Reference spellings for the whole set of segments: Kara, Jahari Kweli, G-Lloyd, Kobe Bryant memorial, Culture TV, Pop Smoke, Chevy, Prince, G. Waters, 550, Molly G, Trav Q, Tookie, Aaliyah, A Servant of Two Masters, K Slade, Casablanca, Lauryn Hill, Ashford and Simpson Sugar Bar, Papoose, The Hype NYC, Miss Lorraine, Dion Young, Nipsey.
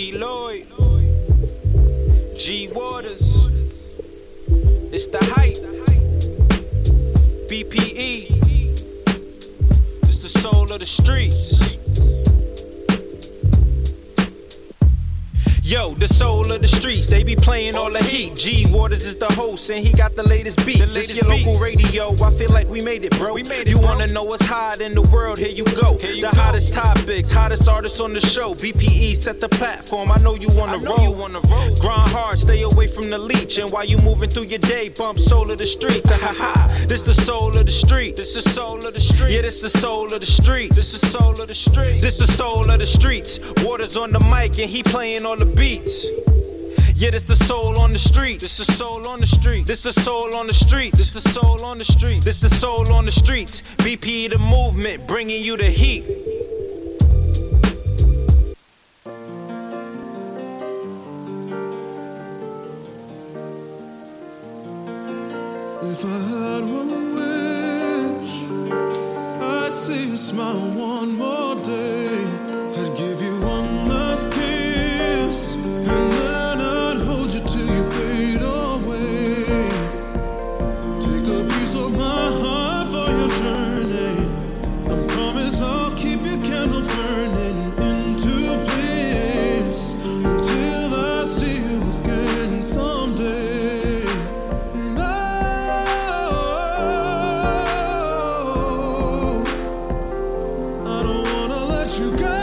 G-Lloyd, G. Waters, it's the hype, BPE, it's the soul of the streets. Yo, the soul of the streets, they be playing all the heat. G. Waters is the host and he got the latest beats. This your local radio, I feel like we made it, bro. You wanna know what's hot in the world, here you go. The hottest topics, hottest artists on the show. BPE set the platform, I know you wanna roll. Grind hard, stay away from the leech. And while you moving through your day, bump soul of the streets. Ha-ha-ha, this the soul of the street. This the soul of the street. Yeah, this the soul of the street. This the soul of the street. This the soul of the streets. Waters on the mic and he playing all the beats. Yeah, this the soul on the street. This the soul on the street. This the soul on the street. This the soul on the street. This the soul on the streets. BPE the movement, bringing you the heat. If I had one wish, I'd see you smile one more day. I'd give you one last kiss. And then I'd hold you till you fade away. Take a piece of my heart for your journey. I promise I'll keep your candle burning into bliss until I see you again someday. No, I don't wanna let you go.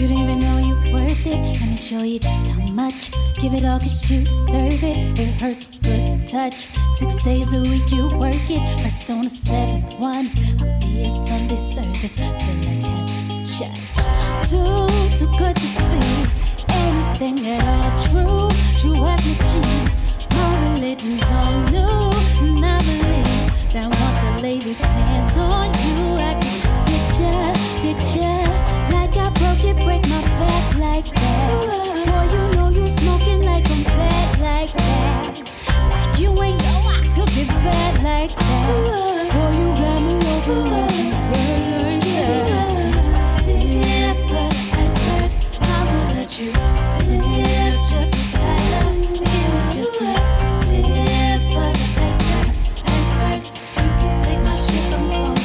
You don't even know you're worth it. Let me show you just how much. Give it all cause you deserve it. It hurts good to touch. 6 days a week you work it. Rest on the seventh one. I'll be a Sunday service. Feel like heaven judged. Too good to be anything at all true. True as my jeans. My religion's all new. And I believe that once I lay these hands on you, I can picture like I broke it, break my back like that. Boy, you know you smoking like I'm bad like that. Like you ain't know I could get bad like that. Boy, you got me open like you bad like that. Just a tip of the iceberg, I will let you slip just a tighter. Give me just a tip of the iceberg, iceberg. You can sink my ship, I'm going.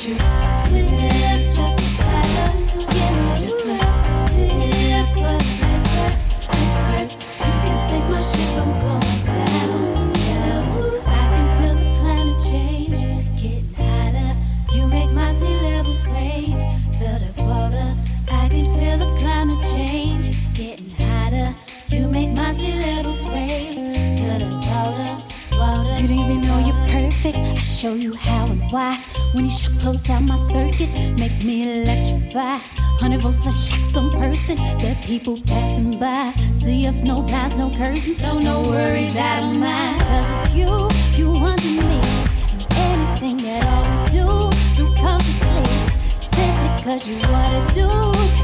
You slip just a tighter. Give me just a tip of the iceberg, iceberg. You can sink my ship, I'm going down, down. I can feel the climate change getting hotter. You make my sea levels raise. Feel the water. I can feel the climate change getting hotter. You make my sea levels raise. Feel the water, water. You didn't even know you're perfect. I show you how and why. When you should close out my circuit, make me electrify. 100 volts that shock some person, let people passing by. See us, no blinds, no curtains, no worries, I don't mind. Cause it's you under me. And anything at all we do comfortably. Simply cause you wanna do.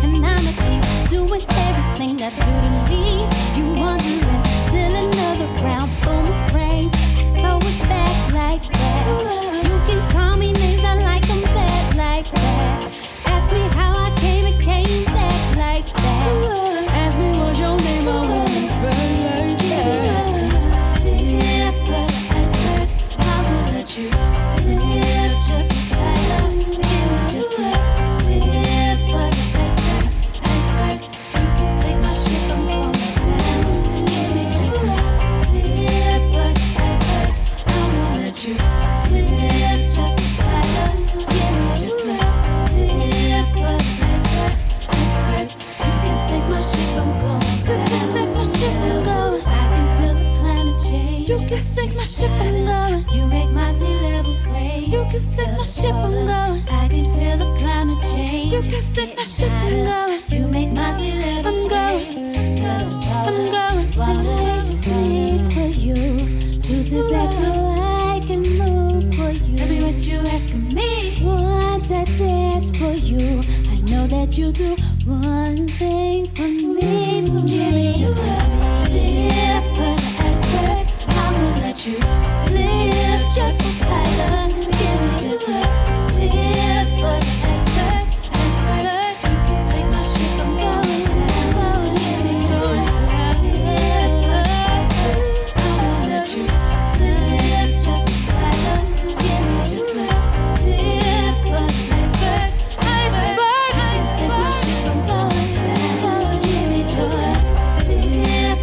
And I'ma keep doing everything I do to leave you wondering till another round boomerang. I throw it back like that. You can call me names. That. Ask me how I came back like that. Ask me what's your name, I want it back like that. Give me just a tip of the iceberg, I will let you slip just a tighter. Give me just a tip of the iceberg, iceberg. You can sink my ship, I'm going down. Give me just a tip of the iceberg, I will let you slip just a tighter. My ship, I'm going down. You can sink my ship, I'm going. I can feel the climate change. You can sink my ship, I'm going. You make my sea levels raise. You can sink my ship, I'm going. I can feel the climate change. You can sink my ship, I'm going. You make my sea levels raise. I'm going. I just need for you to sit back so I can move for you. Tell me what you asking me. Want to dance for you? I know that you do. One thing for me, give me just a tip of the iceberg. I will let you slip just a tighter. Give me just a tip of the iceberg, iceberg. You can sink my ship, I'm going down. Give me just a tip of the iceberg. I will let you slip just a tighter. Give me just a tip of the iceberg, iceberg. You can sink my ship, I'm going down. Give me just a tip.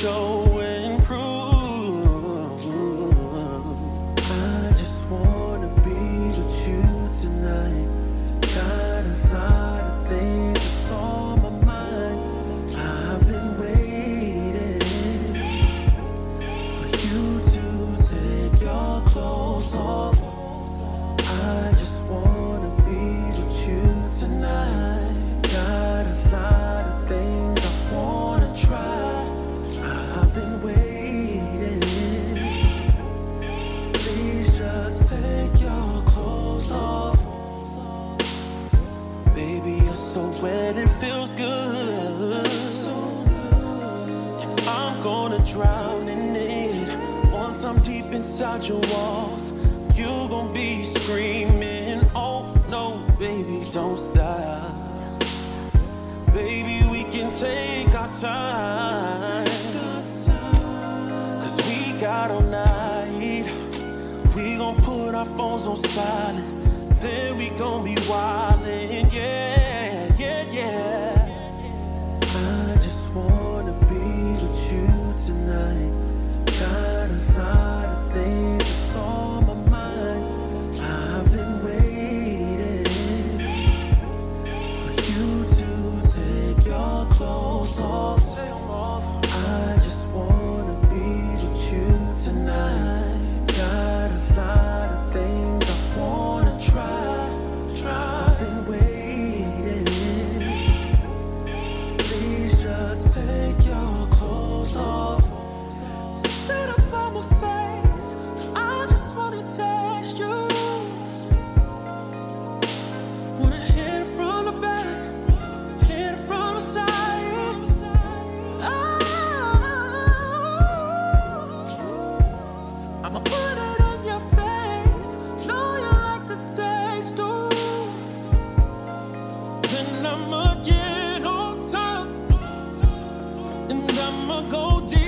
show and prove. I just wanna be with you tonight. Got a lot of things that's on my mind. I've been waiting for you to take your clothes off. I just wanna be with you tonight. Got a lot of things I wanna try. I've been waiting. Please just take your clothes off. Baby, you're so wet, it feels good. And I'm gonna drown in it. Once I'm deep inside your walls, you gon' be screaming, oh no, baby, don't stop. Baby, we can take our time, 'cause we got all night. We gon' put our phones on silent, then we gon' be wildin', yeah, yeah, yeah. I just wanna be with you tonight. Got a lot of things that's on my mind. I've been waiting for you to take your clothes off. I just wanna be with you tonight. Got a lot of things I wanna try. I've been waiting. Please just take your clothes off. Sit up on my face, I just wanna taste you. Wanna hit it from the back, hit it from the side. Oh, I'ma put it in your face, know you like the taste too. Then I'ma get on top, and I'ma go deep.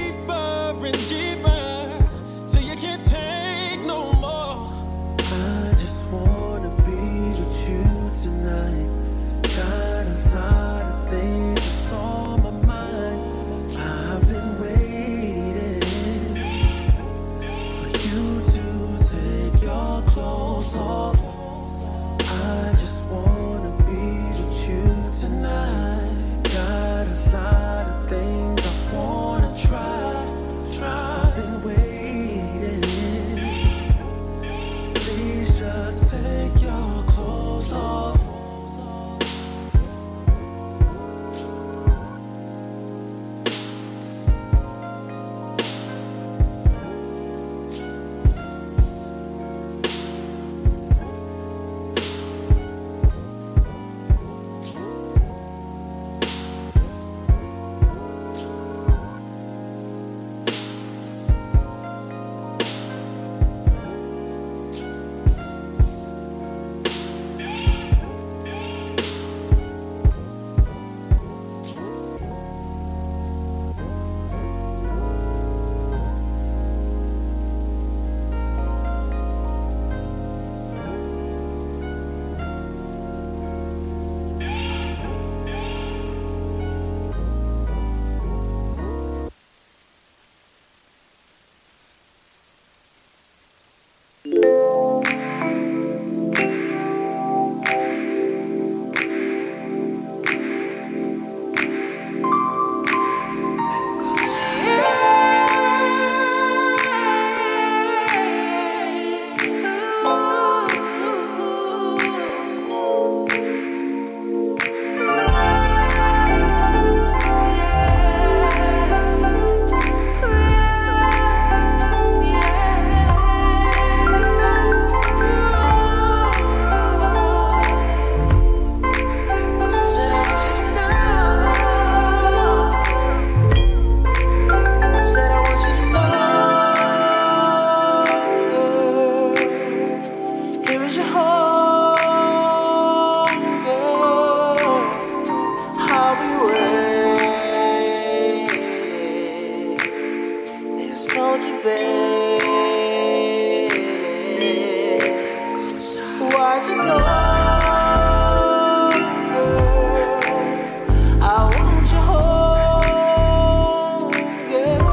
I want you home, girl.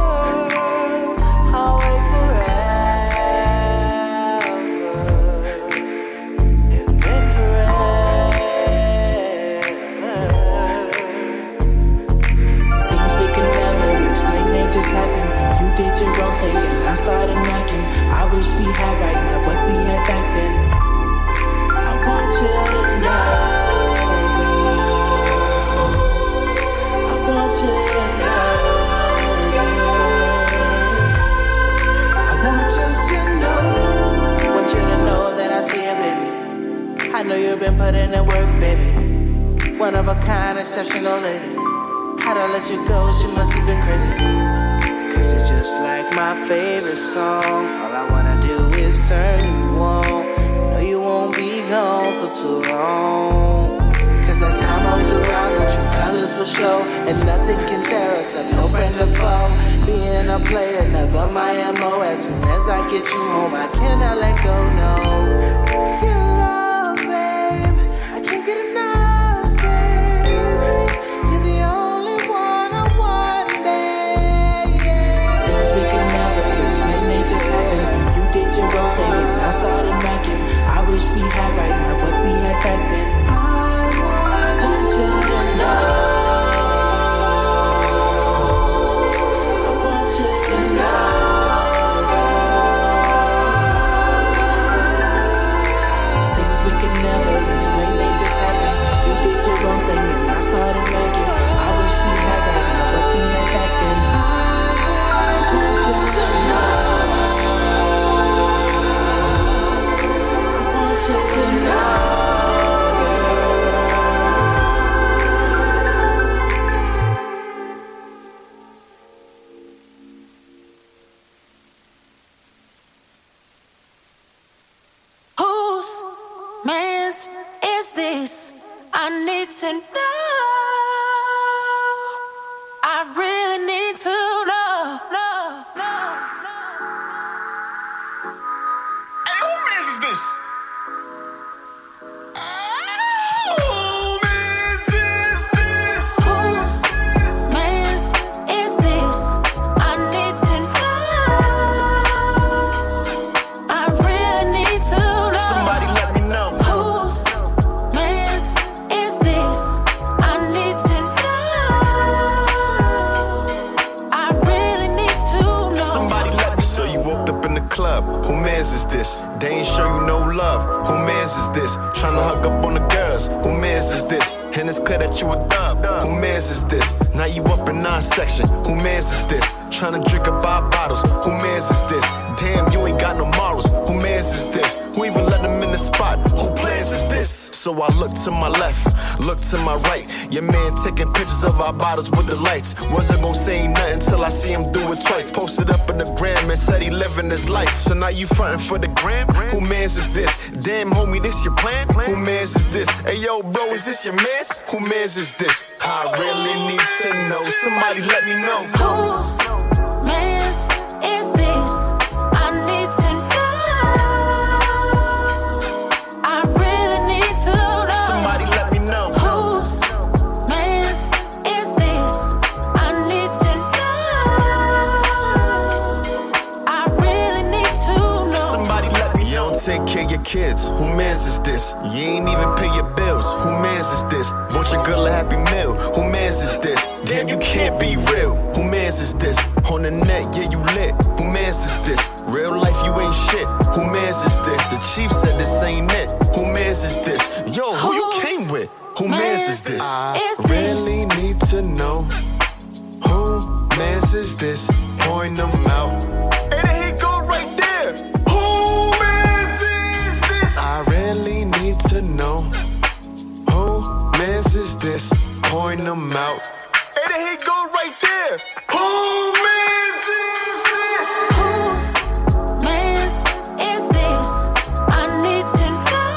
wish we had right now what we had back then. I want you to know, girl. I want you to know, girl. I want you to know. I want you to know that I see you, baby. I know you've been putting in work, baby. One of a kind, exceptional lady. How'd I let you go? She must have been crazy. Cause it's just like my favorite song. All I wanna do is turn you on. No, you won't be gone for too long. Cause as time rolls around, the true colors will show. And nothing can tear us up, no friend or foe. Being a player, never my MO. As soon as I get you home, I cannot let go, no. Your love, babe, I can't get enough, babe. You're the only I started macking. I wish we had right now what we had back then. I want you to know. I want you to know. Things we could never explain, they just happen. You did your own thing and I started macking. I wish we had right now what we had back then. I want you to know. I want you to know. Whose man's is this? I need to know. I really need to know. And whose man's is this? They ain't show you no love. Who man's is this? Tryna hug up on the girls. Who man's is this? And it's clear that you a dub. Who man's is this? Now you up in our section. Who man's is this? Tryna drink up our bottles. Who man's is this? Damn, you ain't got no morals. Who man's is this? Who even let them in the spot? Who plans is this? So I look to my left, look to my right. Your man taking pictures of our bottles with the lights. Wasn't gon' say nothing till I see him do it twice. Posted up in the gram and said he living his life. So now you frontin' for the gram? Who man's is this? Damn, homie, this your plan? Who man's is this? Hey, yo, bro, is this your man's? Who man's is this? I really need to know. Somebody let me know. Whose man's is this? I need to know. Kids, who man's is this? You ain't even pay your bills. Who man's is this? Want your girl a happy meal. Who man's is this? Damn, you can't be real. Who man's is this? On the net, yeah, you lit. Who man's is this? Real life, you ain't shit. Who man's is this? The chief said this ain't it. Who man's is this? Yo, who you came with? Who man's is this? I really need to know. Who man's is this? Point them out. And there he go right there. I really need to know. Who man's is this? Point them out. And there he go right there. Who man's is this? Whose man's is this? I need to know.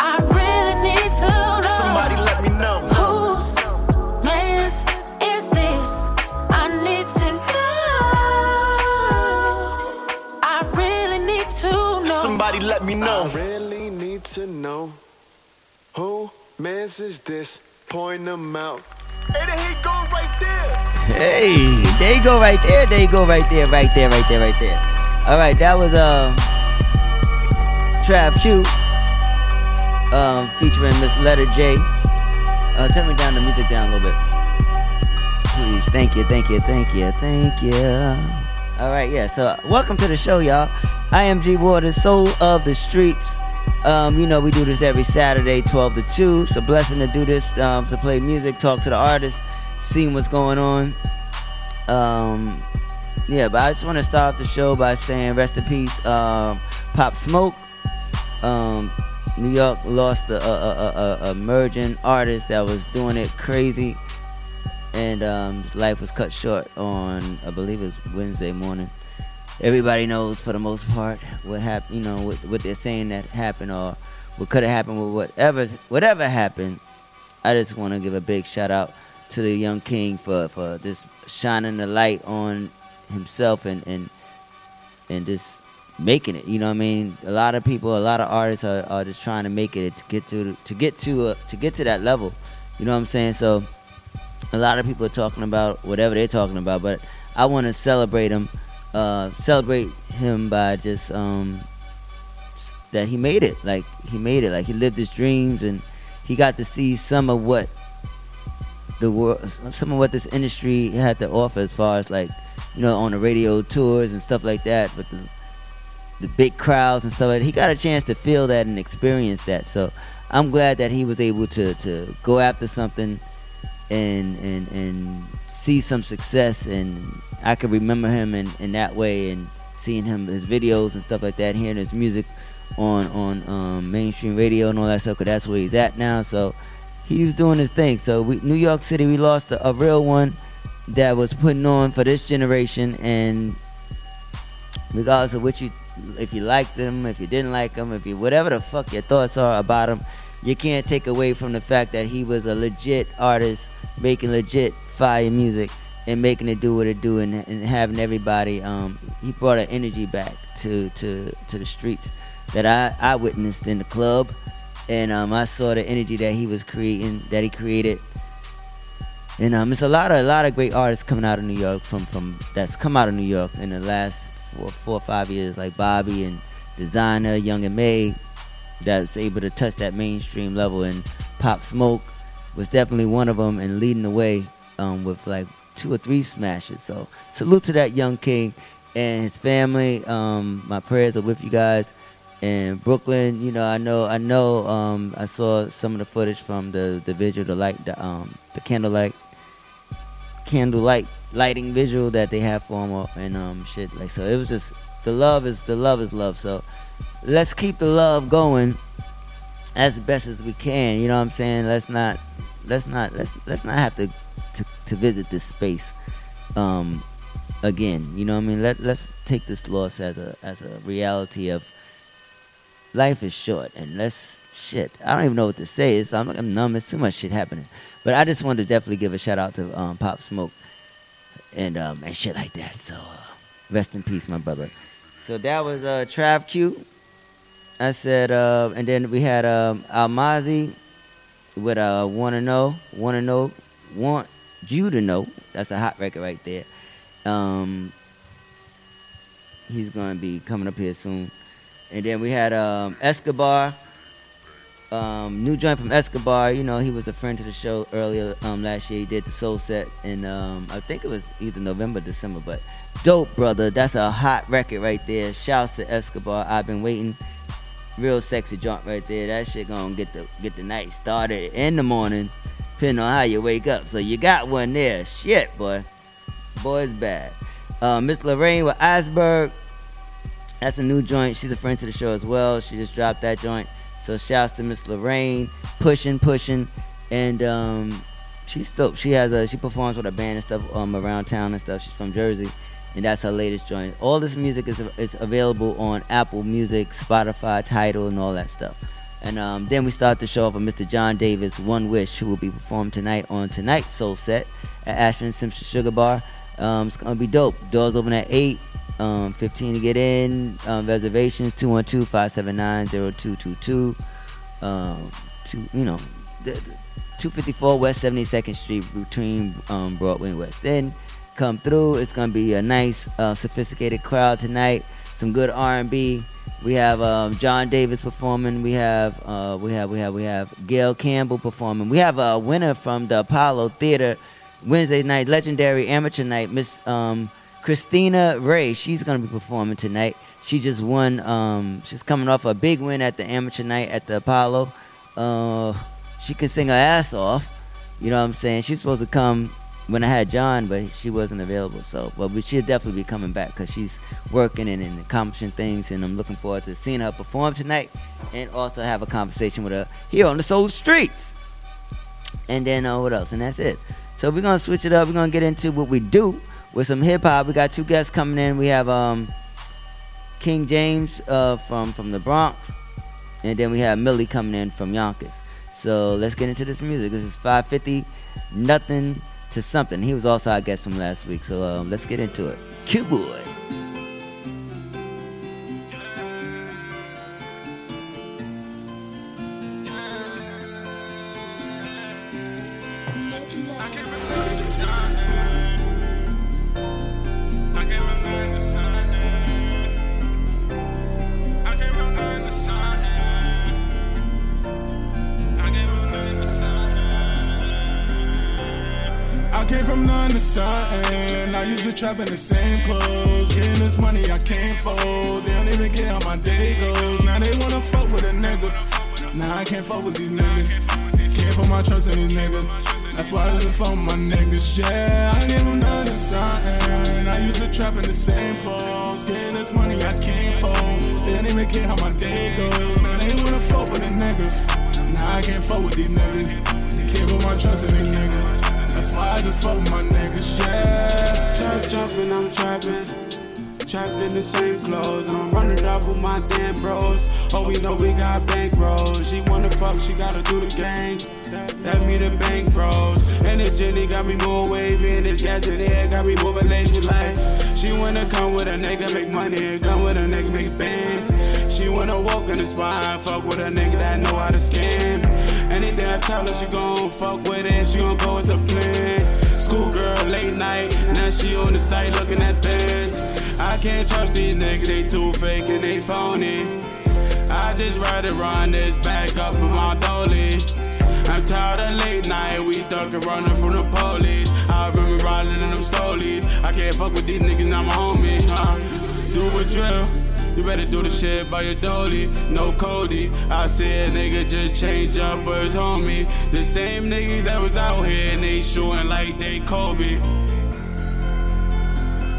I really need to know. Somebody let me know. Whose man's is this? I need to know. I really to know. Somebody let me know. I really need to know. Who man's is this? Point them out. And there he go right there. Hey, there you go right there. There you go right there. Right there, right there, right there. Alright, that was Trav Q featuring Miss Letter J. Turn me down the music down a little bit, please. Thank you. All right, yeah. So welcome to the show, y'all. I am G. Waters, Soul of the Streets. You know, we do this every Saturday, 12 to 2. It's a blessing to do this, to play music, talk to the artists, seeing what's going on. Yeah, but I just want to start off the show by saying rest in peace, Pop Smoke. New York lost a emerging artist that was doing it crazy, and life was cut short on, I believe it's Wednesday morning. Everybody knows, for the most part, what happened. You know, what they're saying that happened, or what could have happened, or whatever happened. I just want to give a big shout out to the young king for just shining the light on himself and just making it. You know what I mean? A lot of people, a lot of artists are just trying to make it to get to that level. You know what I'm saying? So a lot of people are talking about whatever they're talking about, but I want to celebrate him. Celebrate him by just that he made it. Like, he made it. Like, he lived his dreams, and he got to see some of what the world, some of what this industry had to offer, as far as, like, you know, on the radio tours and stuff like that, with the big crowds and stuff like that. He got a chance to feel that and experience that. So I'm glad that he was able to go after something and see some success, and I can remember him in that way, and seeing him, his videos and stuff like that, hearing his music on mainstream radio and all that stuff, because that's where he's at now. So he was doing his thing. So New York City, we lost a real one that was putting on for this generation, and regardless of what you, if you liked them, if you didn't like them, if you, whatever the fuck your thoughts are about him, you can't take away from the fact that he was a legit artist, making legit fire music, and making it do what it do, and having everybody, he brought an energy back to the streets that I witnessed in the club, and I saw the energy that he was creating, that he created, and it's a lot of great artists coming out of New York from that's come out of New York in the last four or five years, like Bobby and Designer, Young and May, that's able to touch that mainstream level, and Pop Smoke was definitely one of them, and leading the way with like 2 or 3 smashes. So salute to that young king and his family. My prayers are with you guys in Brooklyn. You know, I know. I saw some of the footage from the visual, the candlelight lighting visual that they have for him, and shit like so. It was just the love is love. So let's keep the love going as best as we can. You know what I'm saying? Let's not have to visit this space again. You know what I mean? Let's take this loss as a reality of life is short, and let's shit. I don't even know what to say. I'm numb. It's too much shit happening. But I just wanted to definitely give a shout out to Pop Smoke and shit like that. So rest in peace, my brother. So that was Trav Q. I said, and then we had Almazi with Want You to Know. That's a hot record right there. He's going to be coming up here soon. And then we had Escobar, new joint from Escobar. You know, he was a friend to the show earlier last year. He did the soul set, and I think it was either November or December, but dope, brother. That's a hot record right there. Shouts to Escobar. I've been waiting. Real sexy joint right there. That shit gonna get the night started in the morning, depending on how you wake up. So you got one there. Shit, boy's bad. Miss Lorraine with Iceberg. That's a new joint. She's a friend to the show as well. She just dropped that joint. So shouts to Miss Lorraine. Pushing, and she's dope. She performs with a band and stuff around town and stuff. She's from Jersey. And that's her latest joint. All this music is available on Apple Music, Spotify, Tidal, and all that stuff. And then we start the show off with Mr. John Davis, One Wish, who will be performed tonight on tonight's Soul Set at Ashford and Simpson Sugar Bar. It's going to be dope. Doors open at 8, 15 to get in. Reservations, 212-579-0222. 254 West 72nd Street, between Broadway and West End. Come through. It's gonna be a nice sophisticated crowd tonight. Some good R&B. We have John Davis performing. We have Gail Campbell performing. We have a winner from the Apollo Theater Wednesday night, legendary amateur night, Miss Christina Ray, she's going to be performing tonight. She just won. She's coming off a big win at the amateur night at the Apollo. She can sing her ass off. You know what I'm saying? She was supposed to come when I had John, but she wasn't available. So, but she'll definitely be coming back because she's working and accomplishing things. And I'm looking forward to seeing her perform tonight and also have a conversation with her here on the Soul Streets. And then what else? And that's it. So we're going to switch it up. We're going to get into what we do with some hip-hop. We got two guests coming in. We have King James from the Bronx. And then we have Millie coming in from Yonkers. So let's get into this music. This is 550, Nothing to Something. He was also our guest from last week. So let's get into it. Q-Boy. I used to trap in the same clothes. Getting this money I can't fold. They don't even care how my day goes. Now they wanna fuck with a nigga. Now I can't fuck with these niggas. Can't put my trust in these niggas. That's why I live for my niggas. Yeah, I gave them none of something. I used to trap in the same clothes. Getting this money I can't fold. They don't even care how my day goes. Now they wanna fuck with a nigga. Now I can't fuck with these niggas. Can't put my trust in these niggas. That's why I just fuck my niggas, yeah. Trap jumping, I'm trapping. Trapped in the same clothes. I'm running up with my damn bros. Oh, we know we got bank bros. She wanna fuck, she gotta do the gang. That me the bank bros. And the Jenny got me more wavy. And this gas in there got me moving lazy like. She wanna come with a nigga, make money. And come with a nigga, make bands. She wanna walk in the spot. Fuck with a nigga that know how to scam. Anything I tell her, she gon' fuck with it, she gon' go with the plan. Schoolgirl, late night, now she on the site looking at bands. I can't trust these niggas, they too fake and they phony. I just ride around this back up in my dolly. I'm tired of late night, we ducking, running from the police. I remember riding in them stolies. I can't fuck with these niggas, now my homie, Do a drill. You better do the shit by your dolly, no Cody. I said nigga just change up words, homie. The same niggas that was out here and they shooting like they Kobe.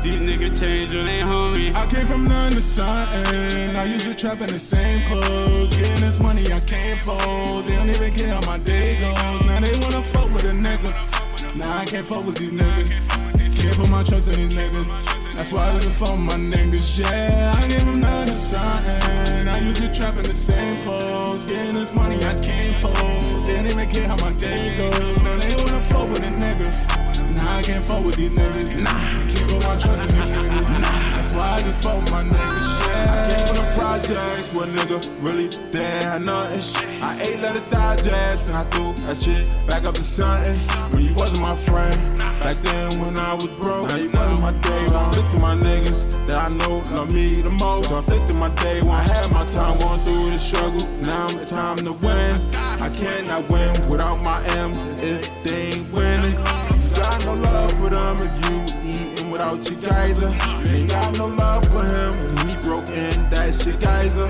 These niggas changed when they homie. I came from none to something. I used to trap in the same clothes. Getting this money I can't fold. They don't even care how my day goes. Now they wanna fuck with a nigga. Now I can't fuck with these niggas. Can't put my trust in these niggas. That's why I live for my niggas, yeah. I gave them none of something. I used to trap in the same clothes. Getting this money I can't fold. They don't even care how my day goes. Now they wanna fuck with a nigga. Now I can't fuck with these niggas. Keep on my trust in these niggas. That's why I just fuck my niggas, yeah. I came from the projects where nigga really didn't have nothing shit. I ate let it digest and I threw that shit back up the sentence. When you wasn't my friend. Back then when I was broke, now you wasn't my day one. I stick to my niggas that I know love me the most. So I stick to my day when I had my time going through the struggle. Now it's time to win. I cannot win without my M's if they ain't winning. You got no love for them if you eating without your geyser. Ain't got no love for him if he broke in, that's your geyser.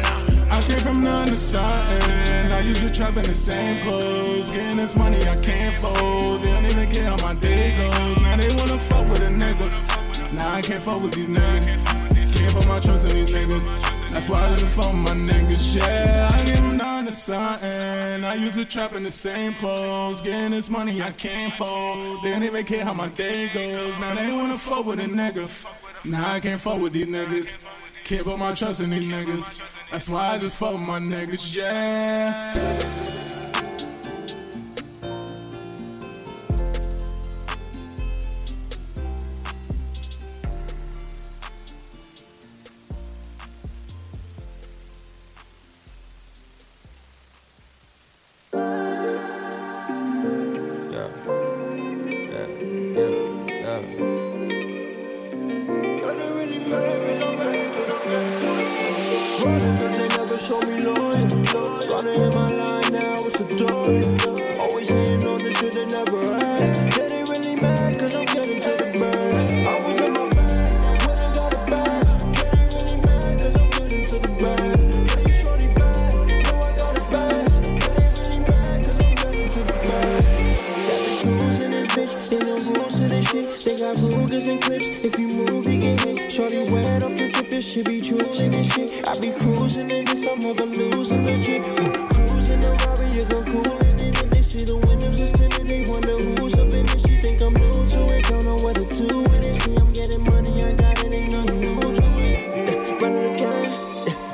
I came from none to something. I used to trap in the same clothes. Getting this money I can't fold. They don't even care how my day goes. Now they wanna fuck with a nigga. Now I can't fuck with these niggas. Can't put my trust in these niggas. That's why I live for my niggas, yeah. I came from none to something. I used to trap in the same clothes. Getting this money I can't fold. They don't even care how my day goes. Now they wanna fuck with a nigga. Now I can't fuck with these niggas. Can't put my trust in these niggas. That's why I just fuck with my niggas, yeah. Never had. They really mad cause I'm getting to the bird. I was in my bag, Cougars and clips. If you move, you get hit. Shorty wet off the drip. It should be true. Shit and shit. I be cruising in this. I'm never losing the trip. Cruising the Rari, you go coolin' in it. They see the windows is tinted. They wonder who's up in this. You think I'm new to it? Don't know what to do with it. See, I'm getting money. I got it. Ain't nothing new to it. Running the game.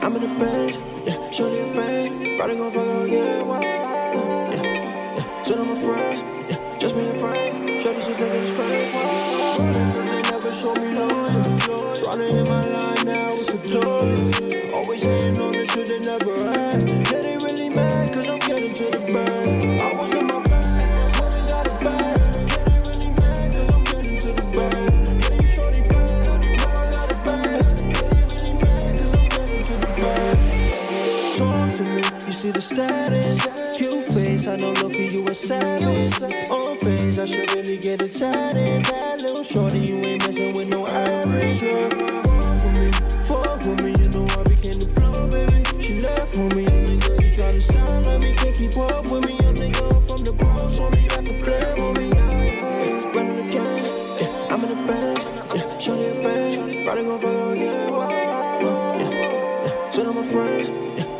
I'm in the bench. Yeah, shorty a fan. Probably gon' fuck her again. Why? Yeah. So I'm a friend. Yeah, just me a friend. Shorty, she's thinking it's friend. Why? They never show me love. Tryna hit my line now, it's a toy. Always hating on the shit they never had. Yeah, they really mad, cause I'm getting to the bag. I was in my bag, money got a bag. Yeah, they really mad, cause I'm getting to the bag. Yeah, you shorty bad, money got a bag. Yeah, they really mad, cause I'm getting to the bag. Talk to me, you see the status. Cute face, I know look at you a savage. On phase, I should really get it tatted. That little shorty, you ain't messing with no average. Fuck with me, you know I became the plumber, baby. She left for me, young nigga, you try to sound like me. Can't keep up with me, young nigga, I'm from the Bronx. Show me got the play with me, yeah. Running the game, yeah. I'm in the bench, yeah. Shorty a fan, probably gon' fuck her again, yeah. Yeah. So I'm a friend, yeah.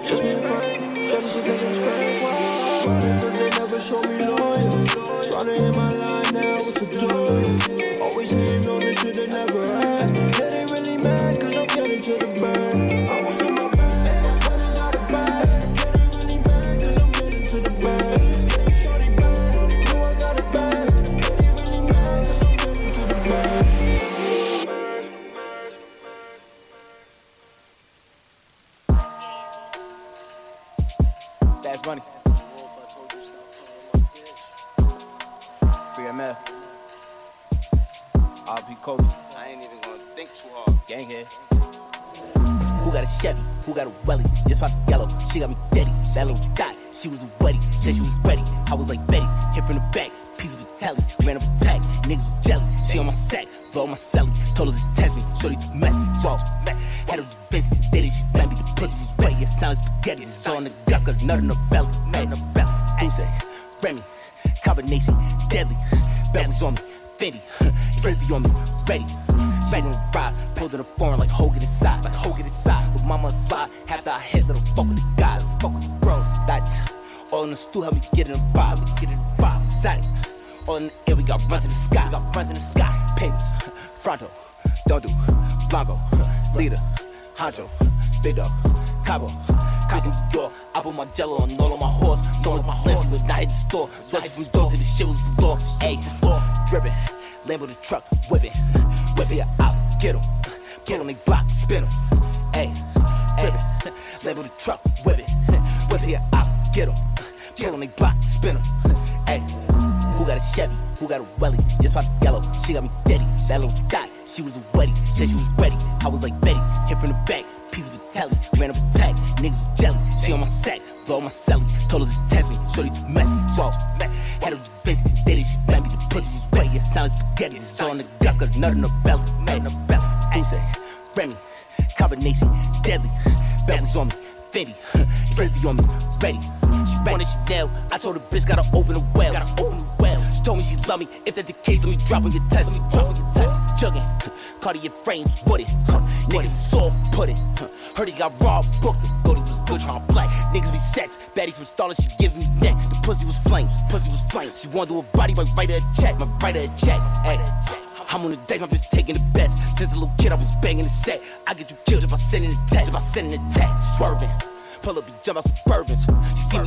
Just me a friend, shorty, she's thinking it's friend. Cause they never show me love. Tryna hit my line now, it's a toy. Always hating on the shit they never had. Yeah, they really mad, cause I'm getting to the bag. I was in my bag, running out of bag. Yeah, they really mad, cause I'm getting to the bag. Yeah, you shorty bad, know I got a bag. Yeah, they really mad, cause I'm getting to the bag. That's money. Kobe. I ain't even gonna think too hard. Gang head. Who got a Chevy? Who got a welly? Just popped yellow. She got me deady. That little dot. She was a wedding. Said she was ready. I was like Betty. Hit from the back. Piece of Italian. Ran up a pack. Niggas was jelly. She on my sack. Blow on my celly. Told her just test me. Shorty too messy. So I was messy. Had her just busy. Did it. She blamed me. The pussy was wet. Yeah, sound like spaghetti. It's all in the guts. Got nut in her belly. Nut in her belly. Deuce. Remy. Combination. Deadly. Bell was on me. Finny. Frizzy on me, ready. Ready to ride. Pulled in the foreign like Hogan inside. Like Hogan inside. With mama slide. After I hit little fuck with the guys. Fuck with the bros. That's all in the stool. Help me get in the vibe. We get in the vibe. Excited. All in the air. We got runs in the sky. We got runs in the sky. Pins. Fronto. Dondu. Blanco. Leader. Honcho. Big dog. Cabo. Cosmo Dior. I put my jello on all of my horse. So it's my horse. With night in the store. Sweaty from doors and the shit was the door. Ayy. Drippin'. Lambo the truck, whippin'. Whippin' ya out, get 'em. Get on they block, spin 'em. Ayy, ayy. Lambo the truck, whippin'. Whippin' ya out, get 'em. Get on they block, spin 'em. Ayy. Who got a Chevy? Who got a welly? Just popped yellow, she got me deady. That little dot, she was a wedding. Said she was ready, I was like Betty. Hit from the back, piece of Italian. Ran up a tag, niggas was jelly. She on my sack, blow on my celly. Told her just test me, shorty too messy. So I was messy, had her just busy. Did it, she blamed me, the pussy was wet. Yeah, sound like spaghetti, it's all in the guts. Got nut in her belly, nut in her belly. Deuce, Remy, combination, deadly. Belly's on me, Finny, Frizzy on me, ready. She wanted, she down. I told her bitch gotta open a well. Gotta open a well. She told me she loved me, if that's the case, let me drop on your touch. Let me drop on your touch. Chugging, Cartier frames, wooded. Niggas soft pudding. Heard he got raw, booked him. Thought he was good, tryna flex. Niggas be sex. Batty from Starlet, she give me neck. The pussy was flame, pussy was flame. She wanna do a body, my right her a check, my right her a check. Ay, I'm on the deck, my bitch taking the best. Since a little kid, I was banging the set. I get you killed if I send in a text, if I send in a text. Swerving, pull up and jump out Suburbans. She see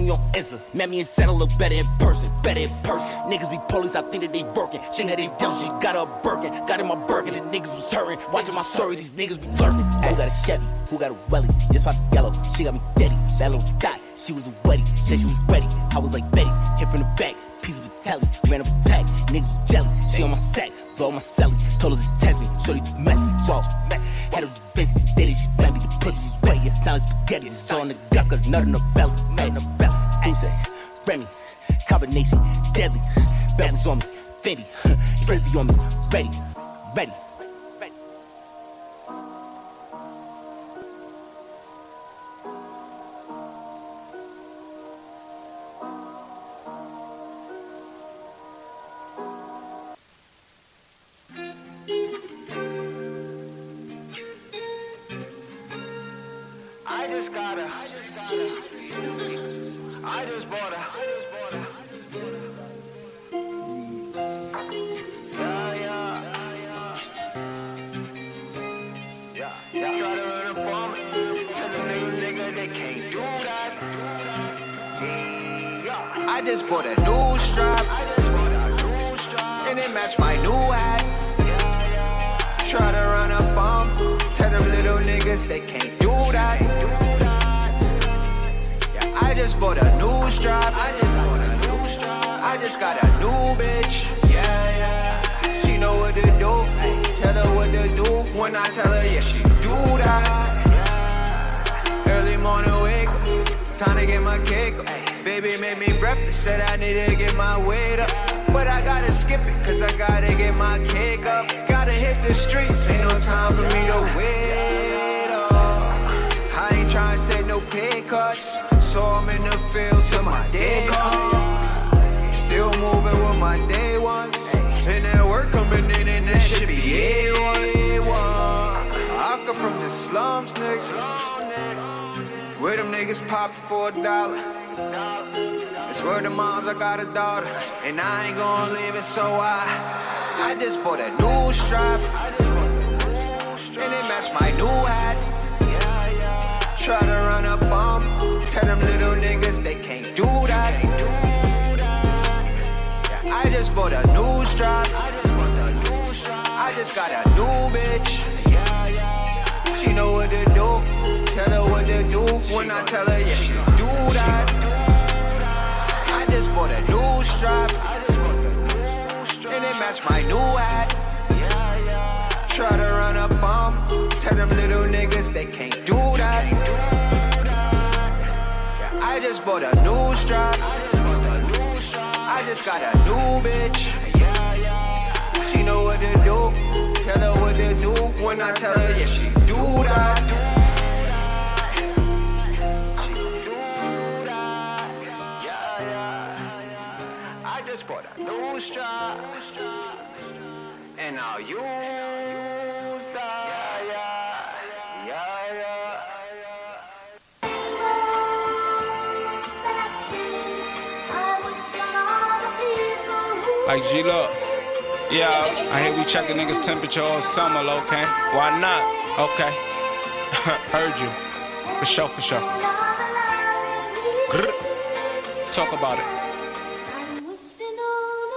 me on Insta, met me and said I look better in person, better in person. Niggas be police, I think that they working. She had they down, she got her Birkin, got in my Birkin, and niggas was hurting. Watching my story, these niggas be lurking. Who got a Chevy? Who got a welly? Just popped yellow, she got me deady. That little dot, she was a wedding, said she was ready. I was like Betty, hit from the back, piece of Italian, ran up a tag, niggas was jelly. She on my sack, blow on my celly, told her just test me, shorty too messy, so I was messy. Had her just busy, did it, she blamed me, the pussy was wet. Yeah, sound like spaghetti, it's all in the guts, got nut in her belly, nut in her belly. Deuce, Remy, combination, deadly. Belly's on me, Fendi, Frizzy on me, ready, ready. I just bought her. Yeah. Try to run up on me. Tell them nigga, they can't do that. Yeah. I just bought a new strap. And it matched my new hat. Try to run up on me. Tell them little niggas they can't do that. Yeah, I just bought a new strap. I just got a new bitch. Yeah. She know what to do. Tell her what to do. When I tell her, yeah, she do that. Early morning wake, time to get my cake up. Baby made me breakfast, said I need to get my weight up. But I gotta skip it, cause I gotta get my cake up. Gotta hit the streets, ain't no time for me to wait up. I ain't tryna take no pay cuts, so I'm in the field till my day comes. Still moving with my day ones, and that work coming in and that should be A1. I come from the slums, nigga, where them niggas pop for $1. It's word of moms, I got a daughter, and I ain't gonna leave it, so I just bought a new strap, and it matched my new hat. Try to run up on me, tell them little niggas they can't do that. Yeah, I just bought a new strap, I just got a new bitch. She know what to do, tell her what to do. When I tell her, yeah, she do that. I just bought a new strap, and it matched my new hat. Try to run up on me, tell them little niggas they can't do that. Yeah, I just bought a new strap, I just got a new bitch. She know what to do, tell her what to do. When I tell her, yeah, she do that. Bought a new strap, and I'll use that. Yeah. Like G-Lloyd. Yeah, I hear we checking niggas' temperature all summer, okay? Why not? Okay. Heard you. For sure. Talk about it.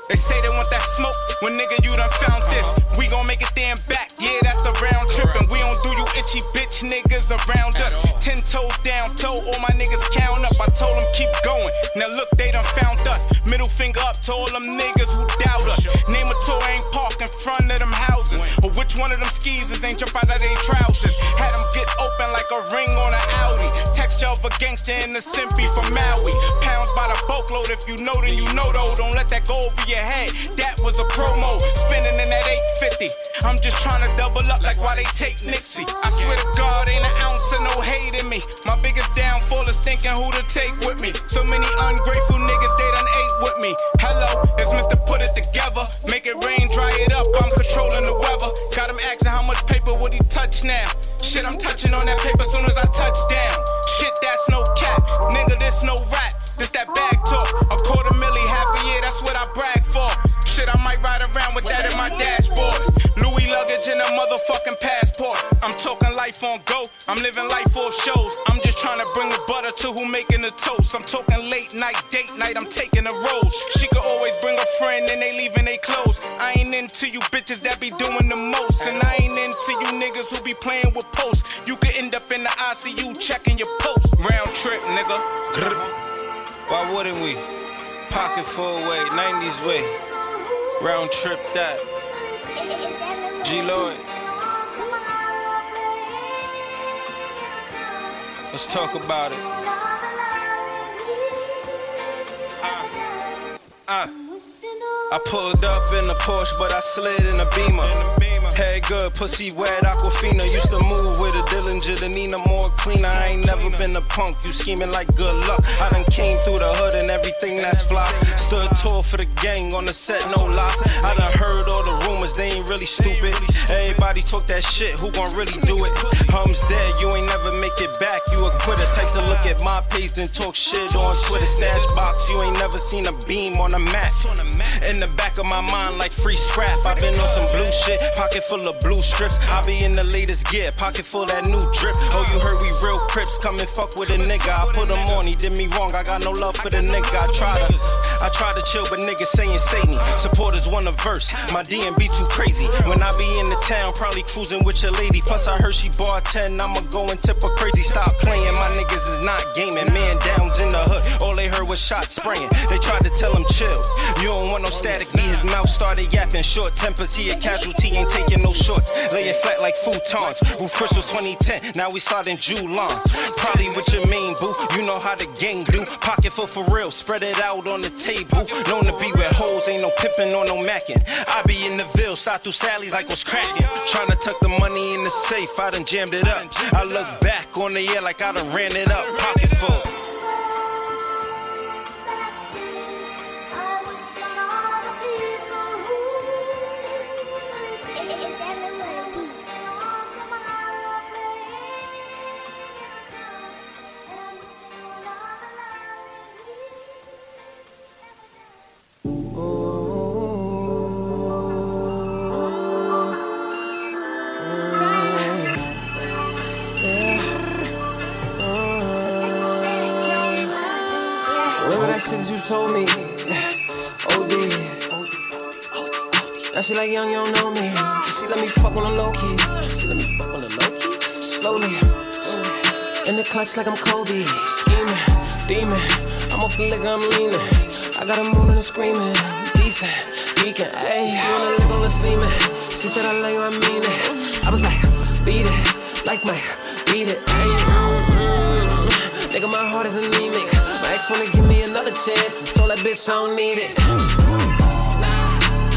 They say they want that smoke, when nigga you done found this. We gon' make it there and back, yeah, that's a round trip. And we don't do you itchy bitch niggas around us. 10 toes down, toe, all my niggas count up. I told them keep going, now look, they done found us. Middle finger up to all them niggas who doubt us. Name a tour, ain't park in front of them houses. Or which one of them skeezers ain't jump out of they trousers. Had them get open like a ring on an Audi. Texture of a gangster and a simpy from Maui. Pounds by the boatload, if you know then you know though. Don't let that go over your head, that was a promo, spinning in that 850. I'm just trying to double up like why they take Nipsey. I swear to God, ain't an ounce of no hate in me. My biggest downfall is thinking who to take with me. So many ungrateful niggas, they done ate with me. Hello, it's Mr. Put It Together. Make it rain, dry it up, I'm controlling the weather. Got him asking how much paper would he touch now. Shit, I'm touching on that paper soon as I touch down. Shit, that's no cap, nigga, this no rap. This that bag talk, a $250,000, half a year, that's what I brag for. Shit, I might ride around with that in my dashboard. Louis luggage and a motherfucking passport. I'm talking life on go, I'm living life off shows. I'm just trying to bring the butter to who making the toast. I'm talking late night, date night, I'm taking the rolls. She could always bring a friend and they leaving they clothes. I ain't into you bitches that be doing the most. And I ain't into you niggas who be playing with posts. You could end up in the ICU checking your post. Round trip, nigga. Why wouldn't we? Pocket full way, 90s way. Round trip that. G-Lloyd. Let's talk about it. I pulled up in the Porsche, but I slid in the Beamer. Head good, pussy wet, Aquafina. Used to move with a Dillinger, the Nina more cleaner. I ain't never been a punk, you scheming like good luck. I done came through the hood and everything that's fly. Stood tall for the gang on the set, no lie. I done heard all the rumors, they ain't really stupid. Everybody talk that shit, who gon' really do it? Hum's dead, you ain't never make it back, you a quitter. Take a look at my page, then talk shit on Twitter. Stash box, you ain't never seen a beam on a mat. In the back of my mind like free scrap. I been on some blue shit, pocket full of blue strips. I be in the latest gear, pocket full of that new drip. Oh, you heard we real Crips, come and fuck with a nigga. I put him on, he did me wrong, I got no love for the nigga. I try to chill, but niggas saying Satan. Supporters want a verse, my DM be too crazy. When I be in the town, probably cruising with your lady. Plus I heard she bartend, I'ma go and tip her crazy. Stop playing, my niggas is not gaming. Man downs in the hood, all they heard was shots spraying. They tried to tell him chill, you don't want no static. Me, his mouth started yapping, short tempers, he a casualty, ain't taking no shorts. Lay it flat like futons, roof crystals 2010, now we sliding Julon. Probably with your main boo, you know how the gang do. Pocket full for real, spread it out on the table. Known to be with hoes, ain't no pimping or no macking. I be in the Ville, side through Sally's like what's cracking. Trying to tuck the money in the safe, I done jammed it up. I look back on the air like I done ran it up, pocket full. Told me, OD. Now she like young, you don't know me. She let me fuck on a low key. She let me fuck on a low key. Slowly. In the clutch like I'm Kobe. Scheming, demon. I'm off the liquor, I'm leaning. I got her moaning and screaming. Beast that, Geekin. Ayy, she wanna lick on the semen. She said, I love you, I mean it. I was like, beat it. Like my, beat it. Ayy, nigga, my heart is anemic. My ex wanna give me another chance, and told that bitch I don't need it. Nah,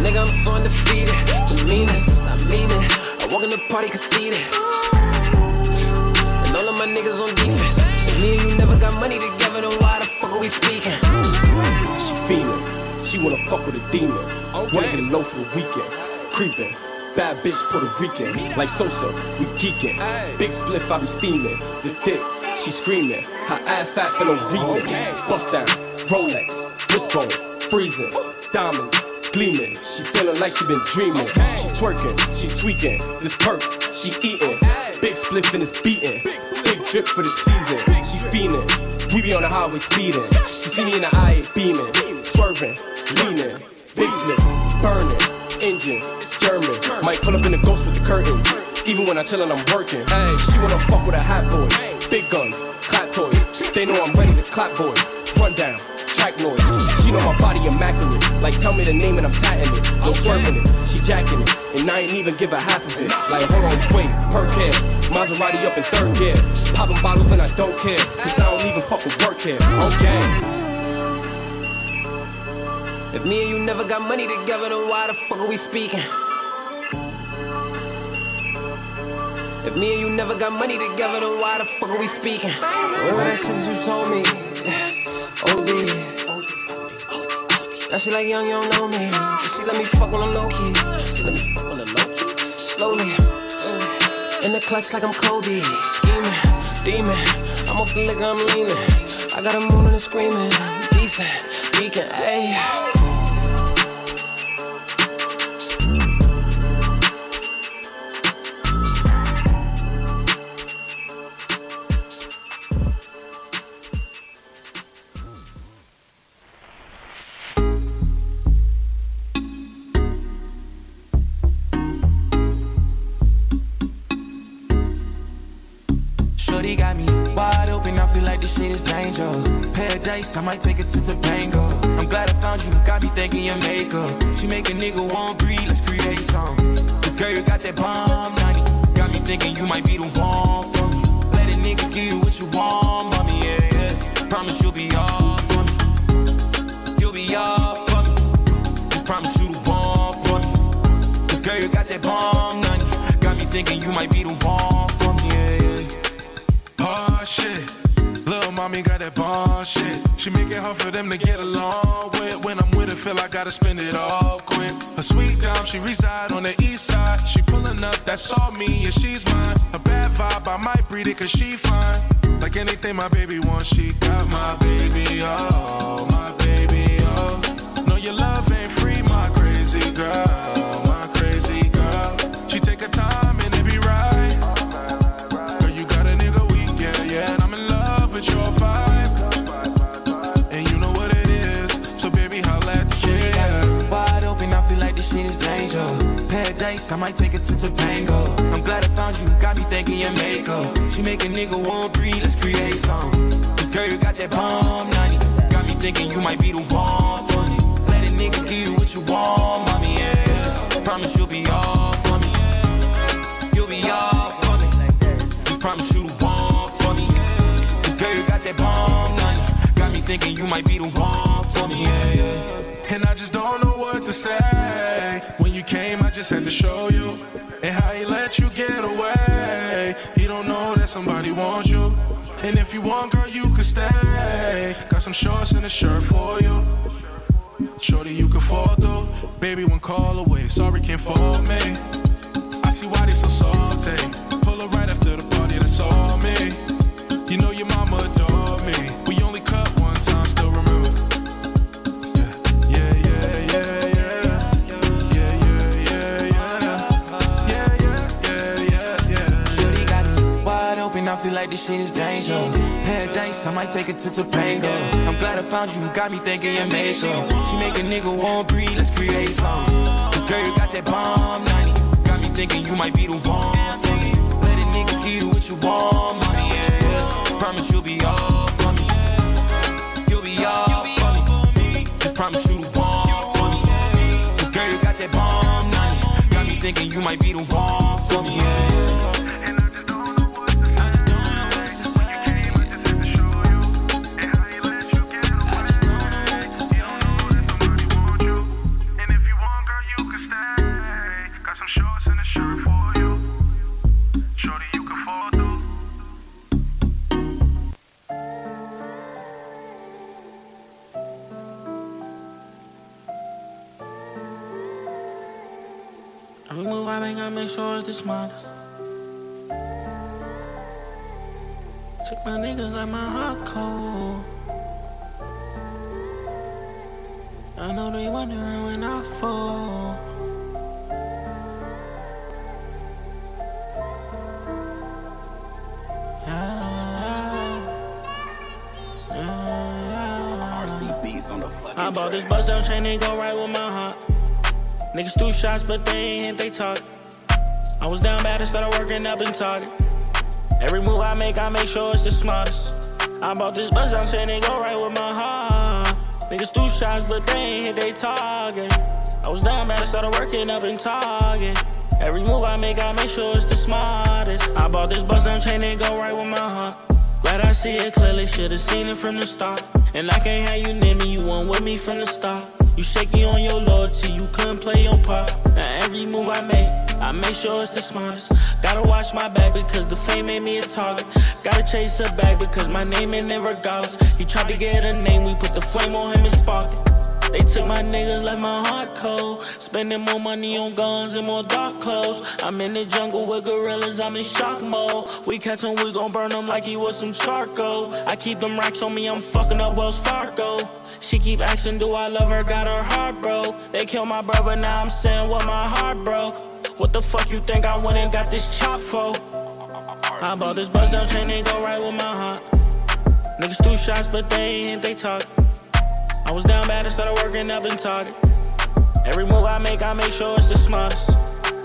nigga, I'm so undefeated. The meanest, I mean it. I walk in the party conceited, and all of my niggas on defense. If me and you never got money together, then why the fuck are we speaking? She feelin', she wanna fuck with a demon. Okay. Wanna get low for the weekend, creepin'. Bad bitch Puerto Rican, like Sosa, we geekin'. Big spliff, I be steamin'. This dick, she screaming, her ass fat for no reason. Bust down, Rolex, wristbone, freezing, diamonds gleaming. She feeling like she been dreaming. She twerking, she tweaking, this perk, she eating. Big spliff and it's beating, big drip for the season. She fiending, we be on the highway speeding. She see me in the eye beaming, swerving, leaning. Big spliff, burning, engine, it's German. Might pull up in the ghost with the curtains. Even when I chillin', I'm working. She wanna fuck with a hot boy. Big guns, clap toys. They know I'm ready to clap boy. Run down, track noise. She know my body immaculate. Like tell me the name and I'm tatting it. No swerving it, she jacking it. And I ain't even give her half of it. Like hold on, wait, perk here. Maserati up in third gear. Popping bottles and I don't care, cause I don't even fucking work here. Okay. If me and you never got money together, then why the fuck are we speaking? If me and you never got money together, then why the fuck are we speaking? Remember that shit that you told me, OD. Now she like young, you don't know me. She let me fuck on a low key. She let me fuck on a low key. Slowly. In the clutch like I'm Kobe. Scheming, demon. I'm off the liquor, I'm leaning. I got her moaning and screaming. Beast that, Geekin', ayy. I might take it to Topango. I'm glad I found you, got me thinking your makeup. She make a nigga won't breathe, let's create some. This girl, you got that bomb, 90. Got me thinking you might be the one for me. Let a nigga give you what you want, mommy, yeah. Promise you'll be all for me. You'll be all for me. Just promise you the one for me. This girl, you you got that bomb, nani. Got me thinking you might be the bomb for me, yeah. Oh, shit. Lil' mommy got that bomb shit. She make it hard for them to get along with. When I'm with her, feel I gotta spend it all quick. Her sweet dime, she reside on the east side. She pulling up, that's all me, and she's mine. A bad vibe, I might breed it, cause she fine. Like anything my baby wants, she got my baby, oh, my baby, oh. No, your love ain't free, my crazy girl, my crazy girl. She take her time and it be right. Girl, you got a nigga weak, yeah, yeah, and I'm in love with your vibe. And you know what it is, so baby, holla at the kid. Yeah. Wide open, I feel like this shit is danger. Paradise, I might take it to Topango. I'm glad I found you, got me thinking your makeup. She make a nigga 1-3, let's create some. This girl, you got that bomb, nani. Got me thinking you might be the one for me. Let a nigga give you what you want, mommy, yeah. I promise you'll be all for me. You'll be all for me. Just promise you the one for me. This girl, you got that bomb, nani. Got me thinking you might be the one for me, yeah. And I just don't know what to say. When you came, I just had to show you. And how he let you get away. He don't know that somebody wants you. And if you want, girl, you can stay. Got some shorts and a shirt for you. Shorty, you can fall through. Baby, one call away. Sorry, can't fall me. I see why they so salty. Pull her right after the party, that's all me. You know your mama adored me. We only cut one time, still remember. Yeah, yeah, yeah, yeah. I feel like this shit is danger. Paradise, I might take it to Topanga. I'm glad I found you, got me thinking your makeup. She make a nigga won't breathe, let's create some. This girl, you got that bomb, nani. Got me thinking you might be the one for me. Let a nigga give you what you want, mommy, yeah. Promise you'll be all for me. You'll be all for me. Just promise you the one for me. This girl, you got that bomb, nani. Got me thinking you might be the one for me, yeah. I make sure it's the smartest. Took my niggas like my heart cold. I know they wondering when I fall. Yeah, yeah. RCB's on the fucking I bought this bust down chain and go right with my heart. Niggas threw shots but they ain't hit they talk. I was down bad and started working up in Target. Every move I make sure it's the smartest. I bought this buzz, I'm saying it go right with my heart. Niggas threw shots, but they ain't hit they target. I was down bad and started working up in Target. Every move I make sure it's the smartest. I bought this buzz, I'm saying it go right with my heart. Glad I see it clearly, should've seen it from the start. And I can't have you near me, you weren't with me from the start. You shaky on your loyalty, you couldn't play your part. Now every move I make sure it's the smartest. Gotta watch my back because the fame made me a target. Gotta chase her back because my name ain't in regardless. He tried to get a name, we put the flame on him and sparked it. They took my niggas like my heart cold. Spending more money on guns and more dark clothes. I'm in the jungle with gorillas, I'm in shock mode. We catch him, we gon' burn him like he was some charcoal. I keep them racks on me, I'm fucking up Wells Fargo. She keep asking, do I love her? Got her heart broke. They killed my brother, now I'm saying what my heart broke. What the fuck you think I went and got this chop for? I bought this buzz down chain and go right with my heart. Niggas threw shots, but they ain't hit they talk. I was down bad and started working up in Target. Every move I make sure it's the smartest.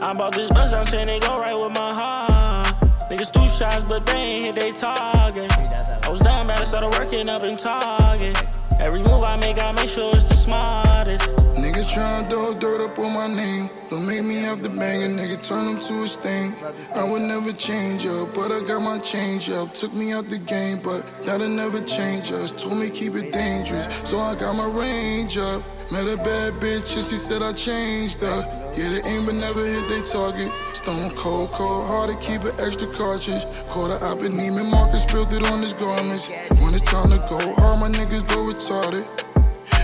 I bought this buzz down chain and go right with my heart. Niggas threw shots, but they ain't hit they target. I was down bad and started working up in Target. Every move I make sure it's the smartest. Niggas tryna throw dirt up on my name. Don't make me have to bang a nigga, turn him to a stain. I would never change up, but I got my change up. Took me out the game, but that'll never change us. Told me keep it dangerous, so I got my range up. Met a bad bitch and she said I changed up. Yeah, they aim but never hit their target. Stone cold, cold hearted, keep an extra cartridge. Quarter up and Neiman Marcus spilled it on his garments. When it's time to go, all my niggas go retarded.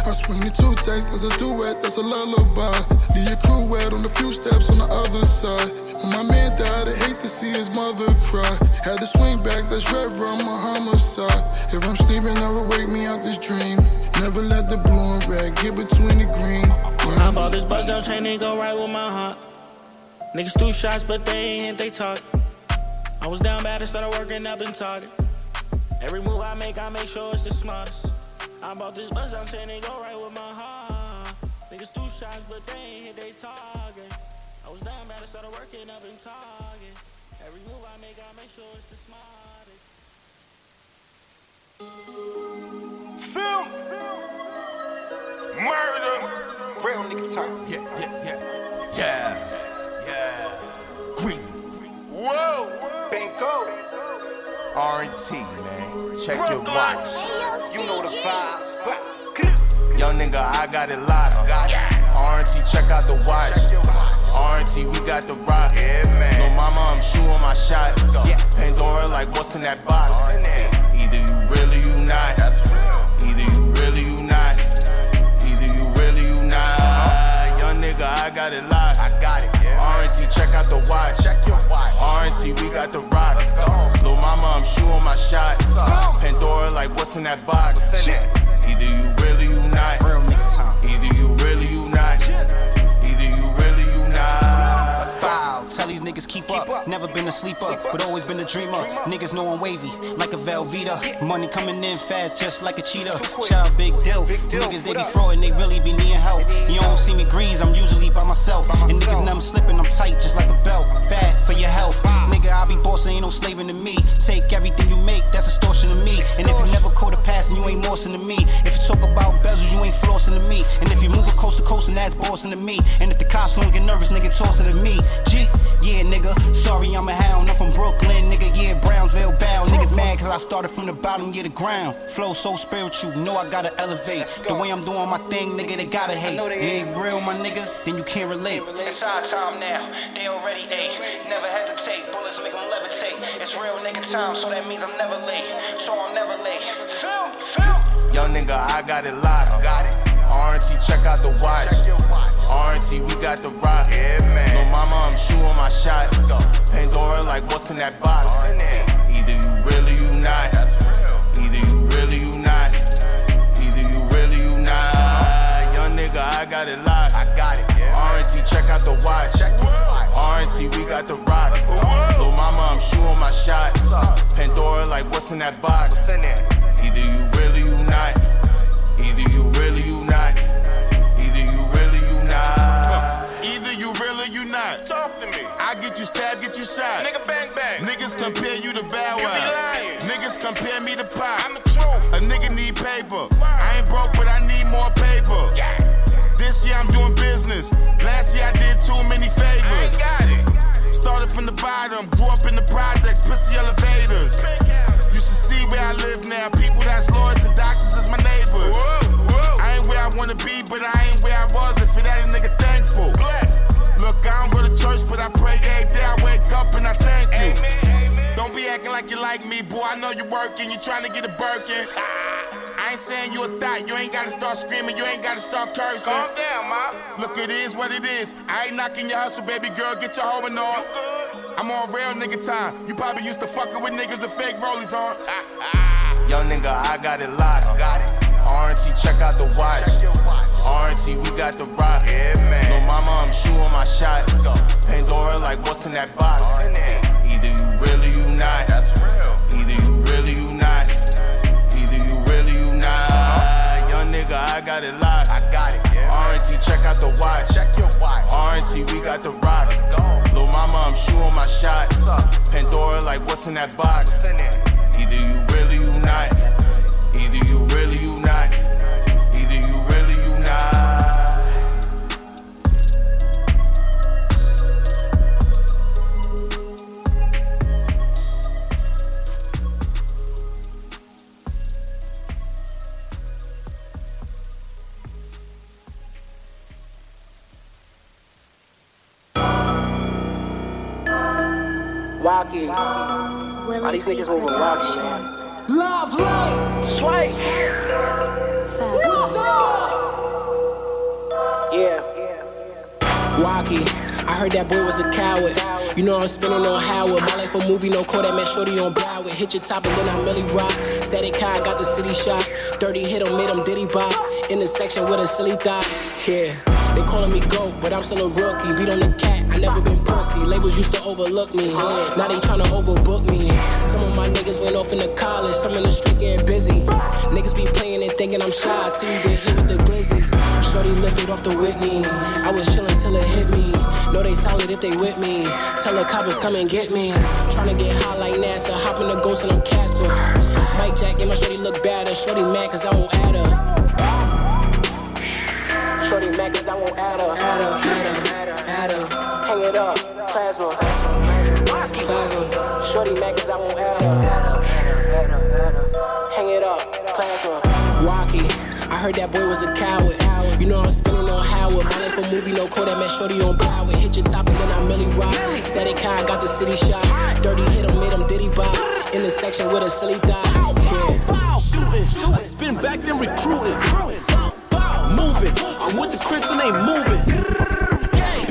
I swing the two texts, that's a duet, that's a lullaby. Leave your crew wet on the few steps on the other side. When my man died, I hate to see his mother cry. Had to swing back, that's red rum, my homicide. If I'm sleeping, never wake me out this dream. Never let the blue and red get between the green. I bought this buzz out chain, it go right with my heart. Niggas threw shots, but they ain't hit, they talk. I was down bad, I started working up and target. Every move I make sure it's the smartest. I bought this buzz out chain, it go right with my heart. Niggas threw shots, but they ain't hit, they target. I was down bad, I started working up and target. Every move I make sure it's the smartest. Film! Murder! Real nigga time. Yeah, yeah, yeah. Yeah. Yeah. Greasy. Whoa! Banco! R&T, man. Check your watch. You know the vibes. But young nigga, I got it locked. R&T, check out the watch. R&T, we got the rock. Yeah, man. No mama, I'm shooting my shot. Yeah. Pandora, like what's in that box? Either you really, you not. That's real. Either you really, you not. Either you really, you not. Young nigga, I got it locked. I got it. Yeah, R&T, check out the watch. Check your watch. R&T, we got the rock. Let's go. Lil mama, I'm shooting my shot. Pandora, like what's in that box? What's in that? Either you really, you not. Real nigga time. Either you really, you not. Foul. Tell these niggas keep up. Never been a sleeper. But always been a dreamer. Niggas know I'm wavy, like a Velveeta. Yeah. Money coming in fast, just like a cheetah. Shout out Big Dilf. Niggas, they be frauding, they really be needing help. You don't see me grease, I'm usually by myself. And niggas know I'm slipping, I'm tight, just like a belt. Bad for your health. Nigga, I be bossing, ain't no slaving to me. Take everything you make, that's extortion to me. And if you never caught a pass, and you ain't morsing to me. If you talk about bezels, you ain't flossing to me. And if you move a coast to coast, and that's bossing to me. And if the cops don't get nervous, nigga tossing to me. G, yeah, nigga, sorry I'm a hound, I'm from Brooklyn, nigga, yeah, Brownsville bound. Niggas mad cause I started from the bottom, yeah, the ground. Flow so spiritual, know I gotta elevate. The way I'm doing my thing, nigga, they gotta hate. You ain't real, my nigga, then you can't relate. It's our time now, they already ate. Never hesitate, bullets make them levitate. It's real nigga time, so that means I'm never late. So I'm never late. Young nigga, I got it locked. Got it. R&T, check out the watch. R&T, we got the rock. Yeah, man. Lil mama, I'm shooting my shot. Pandora, like what's in that box? Either you really, you not. Either you really, you not. Either you really, you not. Young nigga, I got it locked. I got it. R&T, check out the watch. R&T, we got the rock. Lil mama, I'm shooting my shot. Pandora, like what's in that box? Either you really, you not. Either you really, you not. Either you really, you not. Either you really, you not. Talk to me. I get you stabbed, get you shot. Nigga, bang, bang. Niggas compare you to Bow Wow. You be lying. Niggas compare me to Pop. I'm the truth. A nigga need paper. Wow. I ain't broke, but I need more paper. Yeah. This year I'm doing business. Last year I did too many favors. I ain't got it. Started from the bottom, grew up in the projects, pussy elevators. See where I live now, people that's lawyers and doctors is my neighbors. Whoa, whoa. I ain't where I wanna be, but I ain't where I was. If it ain't a nigga thankful. Blessed. Look, I don't go to church, but I pray every day. I wake up and I thank you. Amen, amen. Don't be acting like you like me, boy. I know you working, you trying to get a Birkin. I ain't saying you a thot, you ain't gotta start screaming, you ain't gotta start cursing. Calm down, ma. Look, it is what it is. I ain't knocking your hustle, baby girl, get your hoeing on. You good? I'm on real nigga time. You probably used to fuckin' with niggas with fake rollies on. Young nigga, I got it locked. R&T, check out the watch. R&T, we got the rock. Yeah, man. Lil mama, I'm shooting my shot. Pandora, like what's in that box? Either you really, you not. Either you really, you not. Either you really, you not. Young nigga, I got it locked. I got it. R&T, check out the watch. R&T, we got the rock. Lil mama, I'm shooting my shot. Pandora, like what's in that box? Either you really, you not. Either you really, you not. Either you really, you not. Rocky. All these niggas moving Rocky, man. Love, light, swipe. What's up? Yeah. Rocky. I heard that boy was a coward. You know I'm spinning on Howard. My life a movie, no call that man shorty on Broward. Hit your top and then I Millie rock. Static high, got the city shot. Dirty hit him, made him diddy bop. Intersection with a silly thought. Yeah, they calling me GOAT, but I'm still a rookie. Beat on the cat, I never been pussy. Labels used to overlook me. Now they tryna overbook me. Some of my niggas went off into college. Some in the streets getting busy. Niggas be playing and thinking I'm shy till you get hit with the glizzy. Shorty lifted off the Whitney. I was chillin' till it hit me. Know they solid if they with me. Tell the coppers come and get me. Tryna get high like NASA. Hop in the ghost and I'm Casper. Mike Jack and my shorty look badder. Shorty mad cause I won't add her. Shorty mad cause I won't add her. Add her. Hang it up, plasma. Shorty mad cause I won't add her. Hang it up, plasma. Rocky. I heard that boy was a coward. You know I'm spinning on Howard. My life a movie, no call that man shorty on Broward. Hit your top and then I Millie rock. Static high, got the city shot. Dirty hit him, made him diddy bop. Intersection with a silly thigh. Yeah. Shooting, I spin back then recruiting. Moving, I'm with the Crips and they moving.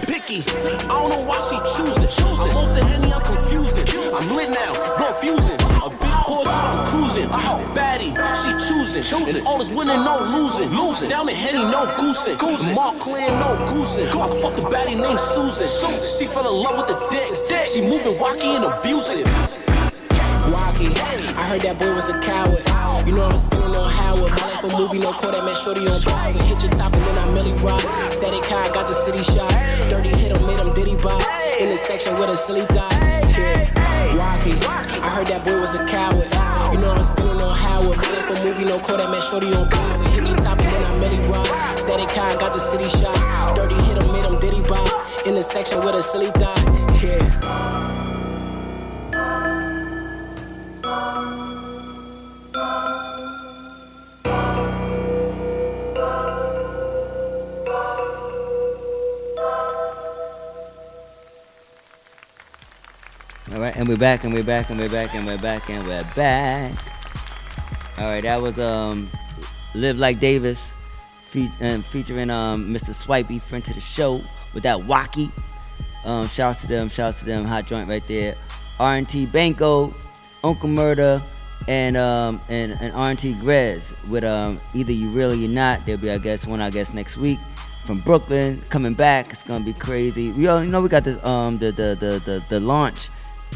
Picky, I don't know why she choosing. I'm off the Henny, I'm confusing. I'm lit now, confusing. A big Porsche, I'm cruising. Baddie, she choosing. And all is winning, no losing. Down in Henny, no goosing. Mark Clan, no goosing. I fucked a baddie named Susan. She fell in love with the dick. She moving wacky and abusive. Wacky, I heard that boy was a coward. You know I'm spinning on Howard. My life a movie, no call that man shorty on Broward. Hit your top and then I Millie rock. Static high, got the city shot. Dirty hit him, made him diddy bop. Intersection with a silly thigh. Yeah. Rocky. I heard that boy was a coward. You know I'm spinning on Howard. My life a movie, no call that man shorty on Broward. Hit your top and then I Millie rock. Static high, got the city shot. Dirty hit him, made him diddy bop. Intersection with a silly thought. Alright, and we're back. Alright, that was Live Like Davis featuring Mr. Swipey, friend to the show, with that Wacky. Shouts to them, hot joint right there. R&T Banco, Uncle Murder, and R&T Grez with Either You Really or Not. There'll be I guess next week. From Brooklyn, coming back, it's gonna be crazy. We all we got this the launch